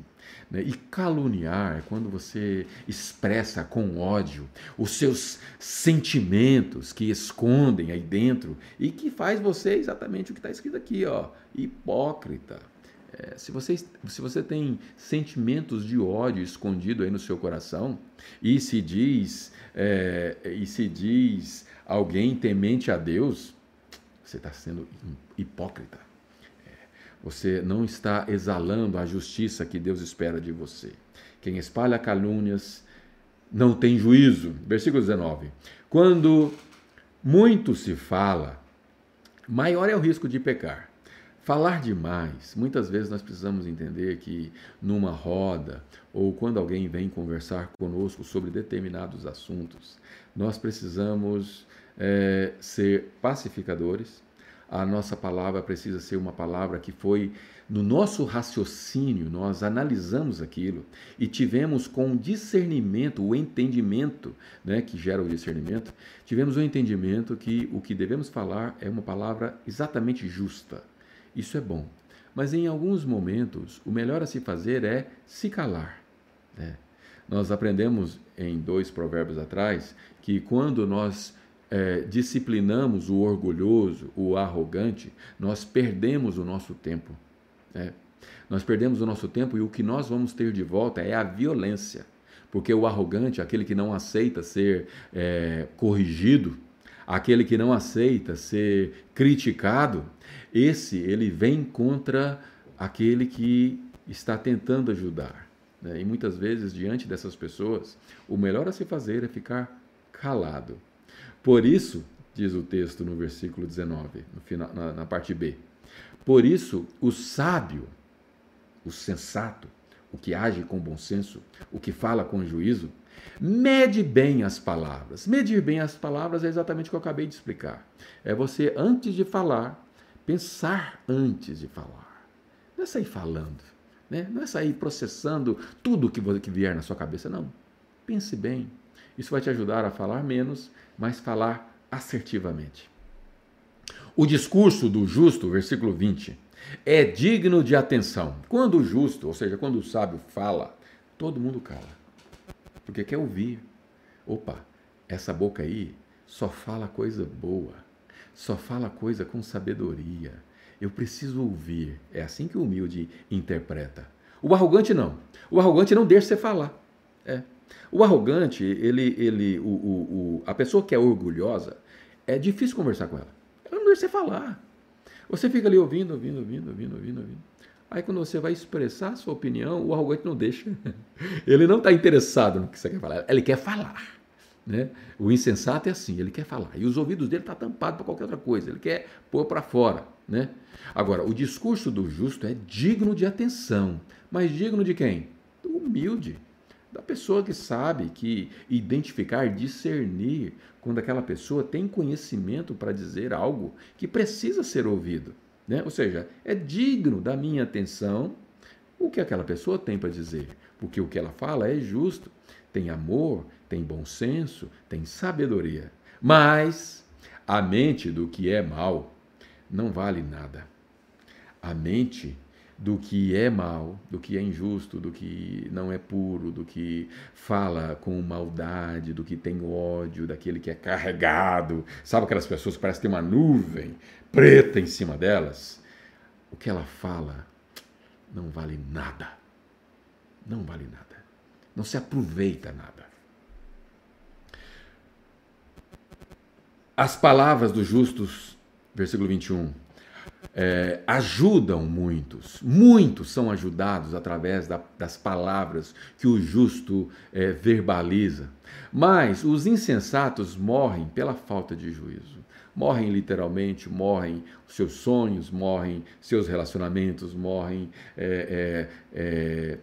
né? E caluniar é quando você expressa com ódio os seus sentimentos que escondem aí dentro e que faz você exatamente o que está escrito aqui, ó, hipócrita. É, se você, se você tem sentimentos de ódio escondido aí no seu coração e se diz, é, e se diz alguém temente a Deus, você está sendo hipócrita. Você não está exalando a justiça que Deus espera de você. Quem espalha calúnias não tem juízo. Versículo dezenove. Quando muito se fala, maior é o risco de pecar. Falar demais. Muitas vezes nós precisamos entender que numa roda ou quando alguém vem conversar conosco sobre determinados assuntos, nós precisamos É, ser pacificadores. A nossa palavra precisa ser uma palavra que foi, no nosso raciocínio, nós analisamos aquilo e tivemos com discernimento, o entendimento, né, que gera o discernimento, tivemos o entendimento que o que devemos falar é uma palavra exatamente justa. Isso é bom, mas em alguns momentos o melhor a se fazer é se calar, né? Nós aprendemos em dois provérbios atrás que quando nós É, disciplinamos o orgulhoso, o arrogante, nós perdemos o nosso tempo, né? Nós perdemos o nosso tempo e o que nós vamos ter de volta é a violência, porque o arrogante, aquele que não aceita ser é, corrigido, aquele que não aceita ser criticado, esse ele vem contra aquele que está tentando ajudar, né? E muitas vezes, diante dessas pessoas, o melhor a se fazer é ficar calado. Por isso, diz o texto no versículo dezenove, no final, na, na parte B, por isso o sábio, o sensato, o que age com bom senso, o que fala com juízo, mede bem as palavras. Medir bem as palavras é exatamente o que eu acabei de explicar. É você, antes de falar, pensar antes de falar. Não é sair falando, né? Não é sair processando tudo que vier na sua cabeça, não. Pense bem. Isso vai te ajudar a falar menos, mas falar assertivamente. O discurso do justo, versículo vinte, é digno de atenção. Quando o justo, ou seja, quando o sábio fala, todo mundo cala, porque quer ouvir. Opa, essa boca aí só fala coisa boa, só fala coisa com sabedoria. Eu preciso ouvir. É assim que o humilde interpreta. O arrogante não. O arrogante não deixa você falar. É. O arrogante, ele, ele, o, o, o, a pessoa que é orgulhosa, é difícil conversar com ela. Ela não deixa você falar. Você fica ali ouvindo, ouvindo, ouvindo, ouvindo, ouvindo, ouvindo. Aí quando você vai expressar a sua opinião, o arrogante não deixa. Ele não está interessado no que você quer falar. Ele quer falar, né? O insensato é assim, ele quer falar. E os ouvidos dele estão tampados para qualquer outra coisa. Ele quer pôr para fora, né? Agora, o discurso do justo é digno de atenção. Mas digno de quem? Do humilde. Da pessoa que sabe, que identificar, discernir, quando aquela pessoa tem conhecimento para dizer algo que precisa ser ouvido, né? Ou seja, é digno da minha atenção o que aquela pessoa tem para dizer, porque o que ela fala é justo, tem amor, tem bom senso, tem sabedoria. Mas a mente do que é mal não vale nada. A mente do que é mal, do que é injusto, do que não é puro, do que fala com maldade, do que tem ódio, daquele que é carregado. Sabe aquelas pessoas que parecem ter uma nuvem preta em cima delas? O que ela fala não vale nada. Não vale nada. Não se aproveita nada. As palavras dos justos, versículo vinte e um, É, ajudam muitos, muitos são ajudados através da, das palavras que o justo é, verbaliza, mas os insensatos morrem pela falta de juízo, morrem literalmente, morrem seus sonhos, morrem seus relacionamentos, morrem é, é, é,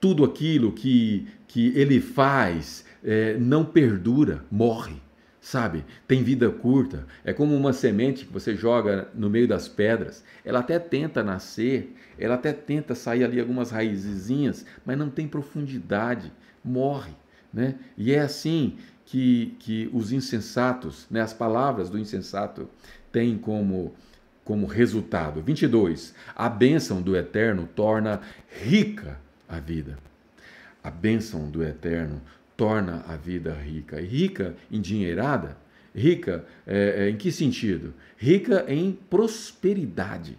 tudo aquilo que, que ele faz é, não perdura, morre. Sabe, tem vida curta, é como uma semente que você joga no meio das pedras, ela até tenta nascer, ela até tenta sair ali algumas raizezinhas, mas não tem profundidade, morre, né? E é assim que, que os insensatos, né? As palavras do insensato têm como, como resultado. vinte e dois, a bênção do Eterno torna rica a vida, a bênção do Eterno torna a vida rica. Rica endinheirada? Rica é, em que sentido? Rica em prosperidade.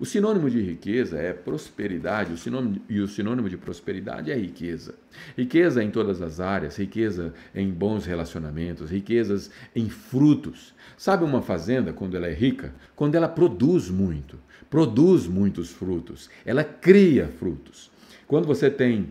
O sinônimo de riqueza é prosperidade, o sinônimo, e o sinônimo de prosperidade é riqueza. Riqueza em todas as áreas, riqueza em bons relacionamentos, riquezas em frutos. Sabe uma fazenda, quando ela é rica? Quando ela produz muito, produz muitos frutos, ela cria frutos. Quando você tem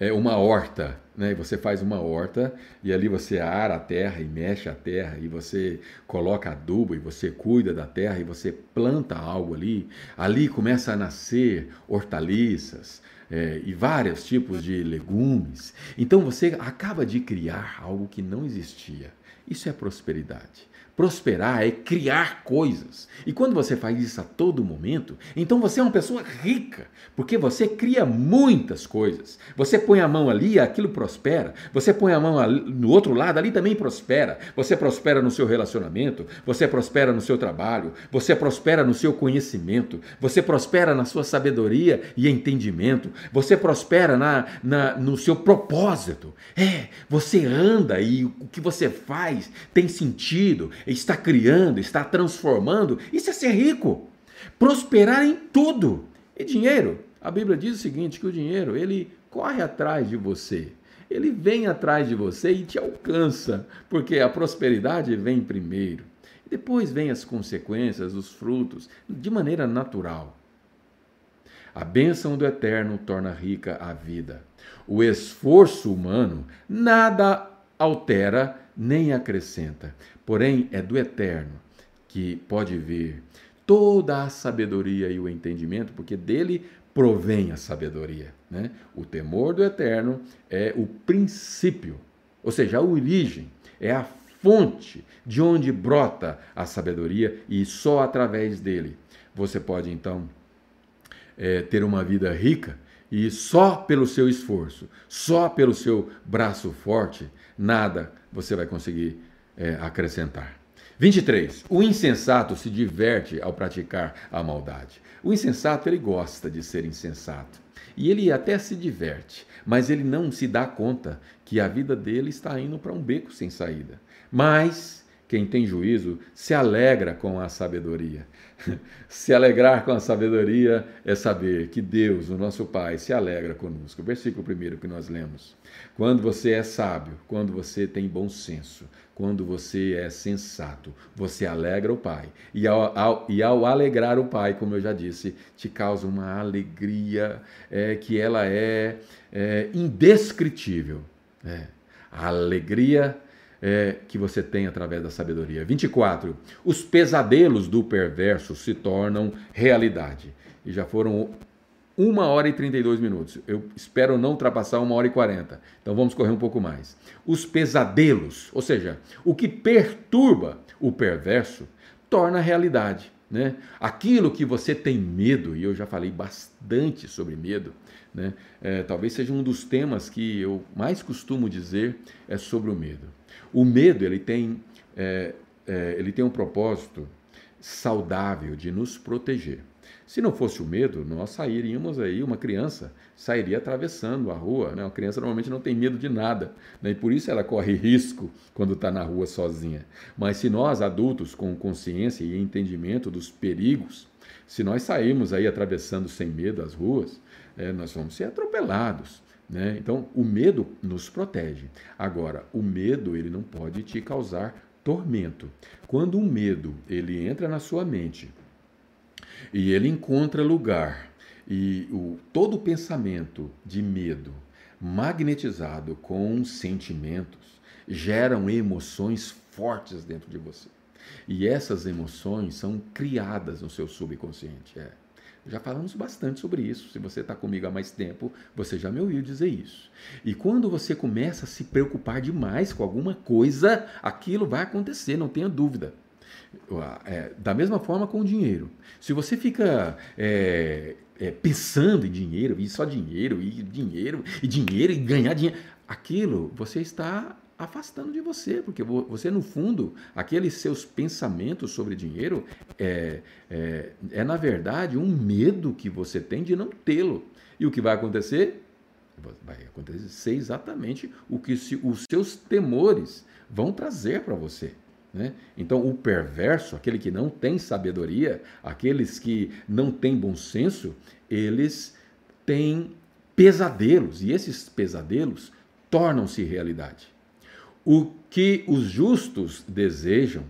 É uma horta, né? Você faz uma horta e ali você ara a terra e mexe a terra e você coloca adubo e você cuida da terra e você planta algo ali. Ali começa a nascer hortaliças é, e vários tipos de legumes. Então você acaba de criar algo que não existia. Isso é prosperidade. Prosperar é criar coisas. E quando você faz isso a todo momento, então você é uma pessoa rica, porque você cria muitas coisas. Você põe a mão ali, aquilo prospera. Você põe a mão ali, no outro lado, ali também prospera. Você prospera no seu relacionamento, você prospera no seu trabalho, você prospera no seu conhecimento, você prospera na sua sabedoria e entendimento, você prospera na, na, no seu propósito. É, você anda e o que você faz tem sentido, está criando, está transformando. Isso é ser rico, prosperar em tudo. E dinheiro, a Bíblia diz o seguinte, que o dinheiro, ele corre atrás de você, ele vem atrás de você e te alcança, porque a prosperidade vem primeiro, depois vem as consequências, os frutos, de maneira natural. A bênção do Eterno torna rica a vida. O esforço humano nada altera nem acrescenta, porém é do Eterno que pode vir toda a sabedoria e o entendimento, porque dele provém a sabedoria, né? O temor do Eterno é o princípio, ou seja, a origem, é a fonte de onde brota a sabedoria, e só através dele você pode então é, ter uma vida rica, e só pelo seu esforço, só pelo seu braço forte, nada você vai conseguir é, acrescentar. vinte e três. O insensato se diverte ao praticar a maldade. O insensato, ele gosta de ser insensato. E ele até se diverte, mas ele não se dá conta que a vida dele está indo para um beco sem saída. Mas quem tem juízo se alegra com a sabedoria. Se alegrar com a sabedoria é saber que Deus, o nosso Pai, se alegra conosco. Versículo primeiro que nós lemos. Quando você é sábio, quando você tem bom senso, quando você é sensato, você alegra o Pai. E ao, ao, e ao alegrar o Pai, como eu já disse, te causa uma alegria é, que ela é, é indescritível. É. A alegria É, que você tem através da sabedoria. vinte e quatro. Os pesadelos do perverso se tornam realidade. E já foram uma hora e trinta e dois minutos. Eu espero não ultrapassar uma hora e quarenta. Então vamos correr um pouco mais. Os pesadelos, ou seja, o que perturba o perverso, torna realidade, né? Aquilo que você tem medo, e eu já falei bastante sobre medo, né? É, talvez seja um dos temas que eu mais costumo dizer é sobre o medo. O medo ele tem, é, é, ele tem um propósito saudável de nos proteger. Se não fosse o medo, nós sairíamos aí, uma criança sairia atravessando a rua, né? Uma criança normalmente não tem medo de nada, né? E por isso ela corre risco quando está na rua sozinha. Mas se nós, adultos, com consciência e entendimento dos perigos, se nós sairmos aí atravessando sem medo as ruas, é, nós vamos ser atropelados, né? Então, o medo nos protege. Agora, o medo ele não pode te causar tormento. Quando um medo ele entra na sua mente, e ele encontra lugar, e o, todo pensamento de medo magnetizado com sentimentos geram emoções fortes dentro de você. E essas emoções são criadas no seu subconsciente. É. Já falamos bastante sobre isso. Se você está comigo há mais tempo, você já me ouviu dizer isso. E quando você começa a se preocupar demais com alguma coisa, aquilo vai acontecer, não tenha dúvida. É, da mesma forma com o dinheiro. Se você fica é, é, pensando em dinheiro, e só dinheiro, e dinheiro, e dinheiro, e ganhar dinheiro, aquilo você está afastando de você, porque você, no fundo, aqueles seus pensamentos sobre dinheiro é, é, é na verdade, um medo que você tem de não tê-lo. E o que vai acontecer? Vai acontecer exatamente o que os seus temores vão trazer para você, né? Então, o perverso, aquele que não tem sabedoria, aqueles que não têm bom senso, eles têm pesadelos, e esses pesadelos tornam-se realidade. O que os justos desejam,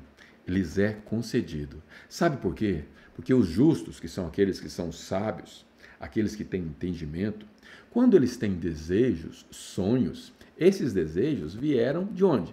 lhes é concedido. Sabe por quê? Porque os justos, que são aqueles que são sábios, aqueles que têm entendimento, quando eles têm desejos, sonhos, esses desejos vieram de onde?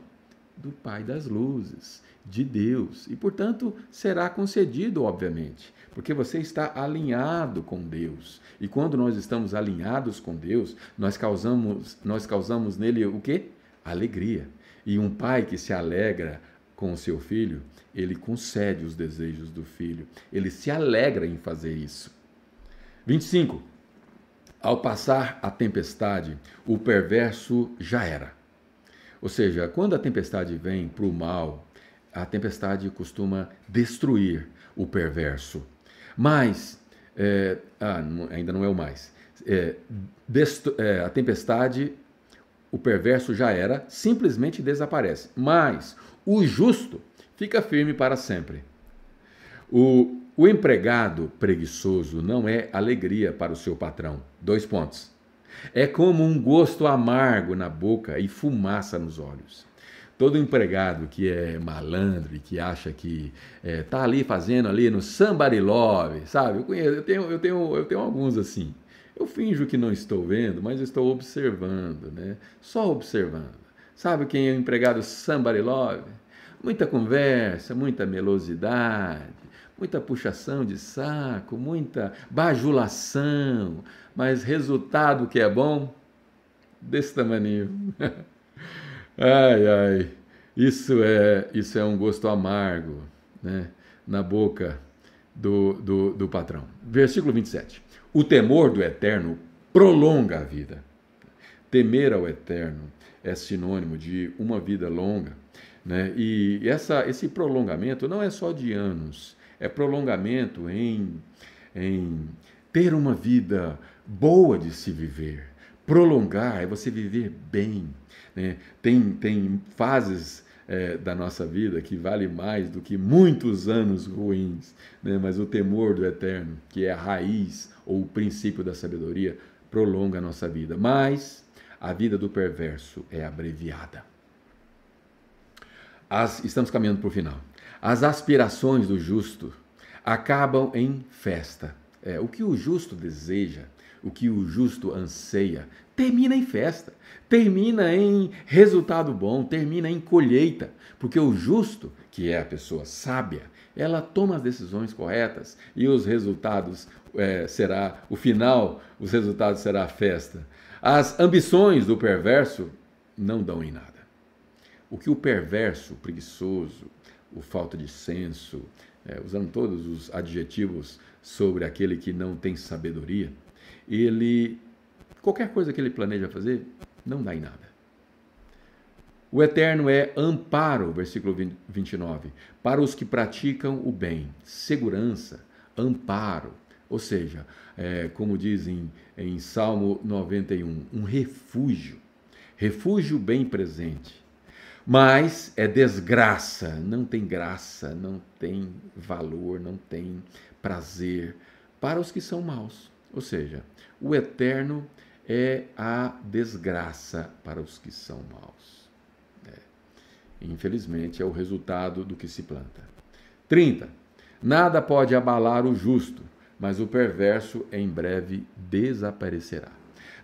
Do Pai das Luzes, de Deus, e portanto será concedido, obviamente, porque você está alinhado com Deus, e quando nós estamos alinhados com Deus, nós causamos, nós causamos nele o quê? Alegria, e um pai que se alegra com o seu filho, ele concede os desejos do filho, ele se alegra em fazer isso. vinte e cinco. Ao passar a tempestade, o perverso já era. Ou seja, quando a tempestade vem para o mal, a tempestade costuma destruir o perverso. Mas, é, ah, não, ainda não é o mais, é, destu, é, a tempestade, o perverso já era, simplesmente desaparece. Mas o justo fica firme para sempre. O, o empregado preguiçoso não é alegria para o seu patrão. Dois pontos. É como um gosto amargo na boca e fumaça nos olhos. Todo empregado que é malandro e que acha que é, tá ali fazendo ali no somebody love, sabe? Eu conheço, eu tenho, eu tenho, eu tenho alguns assim. Eu finjo que não estou vendo, mas estou observando, né? Só observando. Sabe quem é o empregado somebody love? Muita conversa, muita melosidade, muita puxação de saco, muita bajulação, mas resultado que é bom, desse tamaninho. Ai, ai, isso é, isso é um gosto amargo, né, na boca do, do, do patrão. Versículo vinte e sete. O temor do Eterno prolonga a vida. Temer ao Eterno é sinônimo de uma vida longa, né? E essa, esse prolongamento não é só de anos, é prolongamento em, em ter uma vida boa de se viver. Prolongar é você viver bem, né? Tem, tem fases é, da nossa vida que vale mais do que muitos anos ruins, né? Mas o temor do Eterno, que é a raiz ou o princípio da sabedoria, prolonga a nossa vida. Mas a vida do perverso é abreviada. As, estamos caminhando para o final. As aspirações do justo acabam em festa. É, o que o justo deseja, o que o justo anseia, termina em festa, termina em resultado bom, termina em colheita, porque o justo, que é a pessoa sábia, ela toma as decisões corretas e os resultados é, será, o final, os resultados será a festa. As ambições do perverso não dão em nada. O que o perverso, o preguiçoso, o falta de senso, é, usando todos os adjetivos sobre aquele que não tem sabedoria, ele, qualquer coisa que ele planeja fazer, não dá em nada. O Eterno é amparo, versículo vinte e nove, para os que praticam o bem, segurança, amparo, ou seja, é, como dizem em Salmo noventa e um, um refúgio, refúgio bem presente. Mas é desgraça, não tem graça, não tem valor, não tem prazer para os que são maus. Ou seja, o Eterno é a desgraça para os que são maus. É. Infelizmente, é o resultado do que se planta. trinta. Nada pode abalar o justo, mas o perverso em breve desaparecerá.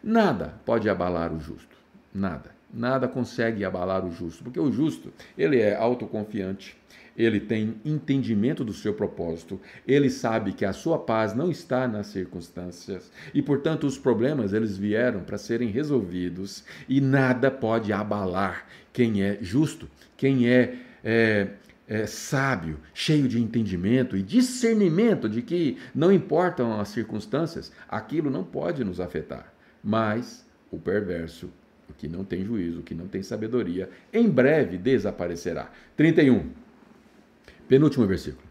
Nada pode abalar o justo, nada. Nada consegue abalar o justo, porque o justo, ele é autoconfiante, ele tem entendimento do seu propósito, ele sabe que a sua paz não está nas circunstâncias e, portanto, os problemas, eles vieram para serem resolvidos e nada pode abalar quem é justo, quem é, é, é sábio, cheio de entendimento e discernimento de que não importam as circunstâncias, aquilo não pode nos afetar, mas o perverso, que não tem juízo, que não tem sabedoria, em breve desaparecerá. trinta e um, penúltimo versículo.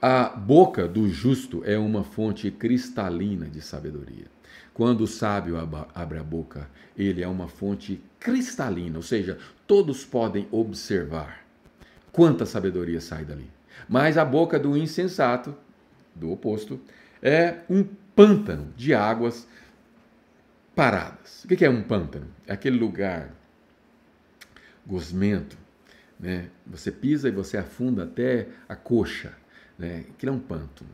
A boca do justo é uma fonte cristalina de sabedoria. Quando o sábio abre a boca, ele é uma fonte cristalina, ou seja, todos podem observar quanta sabedoria sai dali. Mas a boca do insensato, do oposto, é um pântano de águas paradas. O que é um pântano? É aquele lugar gosmento, né? Você pisa e você afunda até a coxa, né? Aquilo é um pântano,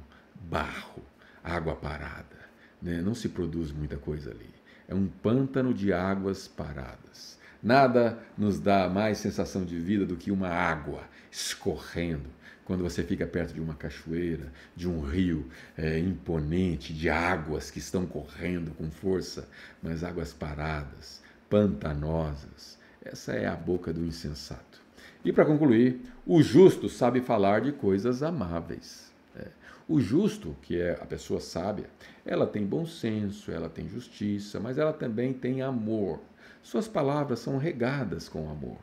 barro, água parada, né? Não se produz muita coisa ali. É um pântano de águas paradas. Nada nos dá mais sensação de vida do que uma água escorrendo. Quando você fica perto de uma cachoeira, de um rio é, imponente, de águas que estão correndo com força, mas águas paradas, pantanosas, essa é a boca do insensato. E para concluir, o justo sabe falar de coisas amáveis. É. O justo, que é a pessoa sábia, ela tem bom senso, ela tem justiça, mas ela também tem amor. Suas palavras são regadas com amor,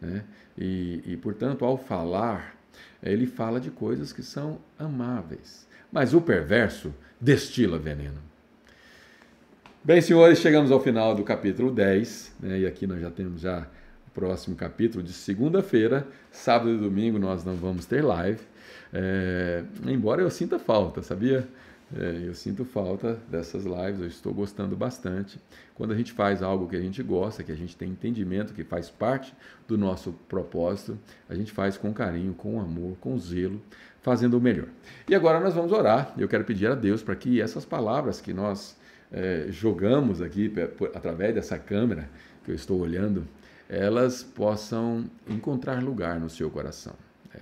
né? E, e, portanto, ao falar, ele fala de coisas que são amáveis, mas o perverso destila veneno. Bem, senhores, chegamos ao final do capítulo dez, né? E aqui nós já temos já o próximo capítulo de segunda-feira, sábado e domingo nós não vamos ter live, é, embora eu sinta falta, sabia? É, eu sinto falta dessas lives, eu estou gostando bastante. Quando a gente faz algo que a gente gosta, que a gente tem entendimento, que faz parte do nosso propósito, a gente faz com carinho, com amor, com zelo, fazendo o melhor. E agora nós vamos orar. Eu quero pedir a Deus para que essas palavras que nós é, jogamos aqui, por, através dessa câmera que eu estou olhando, elas possam encontrar lugar no seu coração. É.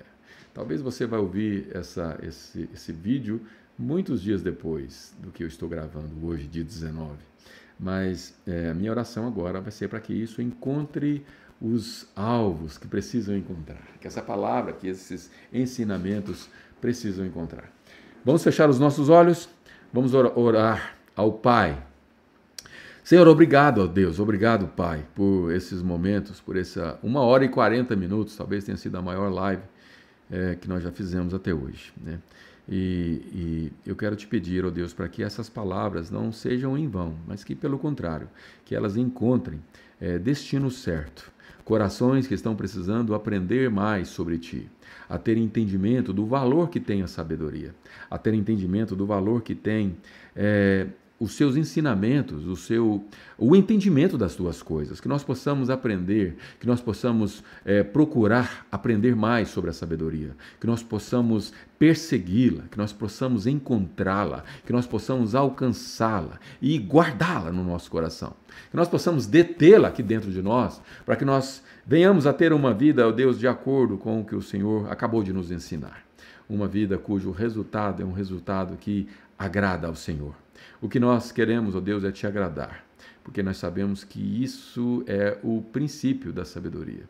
Talvez você vai ouvir essa, esse, esse vídeo muitos dias depois do que eu estou gravando hoje, dia dezenove. Mas é, a minha oração agora vai ser para que isso encontre os alvos que precisam encontrar. Que essa palavra, que esses ensinamentos precisam encontrar. Vamos fechar os nossos olhos? Vamos orar ao Pai. Senhor, obrigado, ó Deus, obrigado, Pai, por esses momentos, por essa uma hora e quarenta minutos, talvez tenha sido a maior live é, que nós já fizemos até hoje, né? E, e eu quero te pedir, ó Deus, para que essas palavras não sejam em vão, mas que, pelo contrário, que elas encontrem é, destino certo, corações que estão precisando aprender mais sobre Ti, a ter entendimento do valor que tem a sabedoria, a ter entendimento do valor que tem é, os seus ensinamentos, o, seu, o entendimento das Tuas coisas, que nós possamos aprender, que nós possamos é, procurar aprender mais sobre a sabedoria, que nós possamos persegui-la, que nós possamos encontrá-la, que nós possamos alcançá-la e guardá-la no nosso coração, que nós possamos detê-la aqui dentro de nós, para que nós venhamos a ter uma vida, ó Deus, de acordo com o que o Senhor acabou de nos ensinar, uma vida cujo resultado é um resultado que agrada ao Senhor. O que nós queremos, ó Deus, é te agradar, porque nós sabemos que isso é o princípio da sabedoria.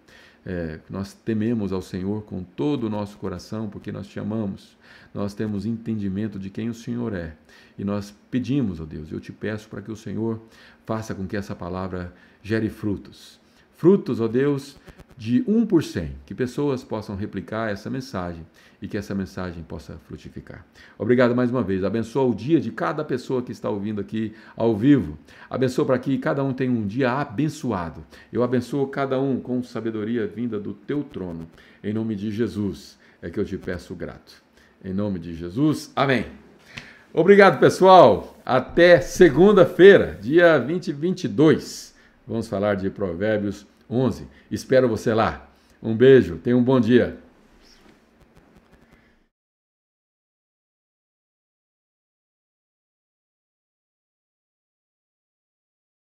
É, nós tememos ao Senhor com todo o nosso coração, porque nós te amamos, nós temos entendimento de quem o Senhor é, e nós pedimos, ó Deus, eu te peço para que o Senhor faça com que essa palavra gere frutos, frutos, ó Deus, de um por cem, que pessoas possam replicar essa mensagem e que essa mensagem possa frutificar. Obrigado mais uma vez. Abençoa o dia de cada pessoa que está ouvindo aqui ao vivo. Abençoa para que cada um tenha um dia abençoado. Eu abençoo cada um com sabedoria vinda do teu trono. Em nome de Jesus é que eu te peço grato. Em nome de Jesus, amém. Obrigado, pessoal. Até segunda-feira, dia vinte e vinte e dois. Vamos falar de Provérbios onze. Espero você lá. Um beijo, tenha um bom dia.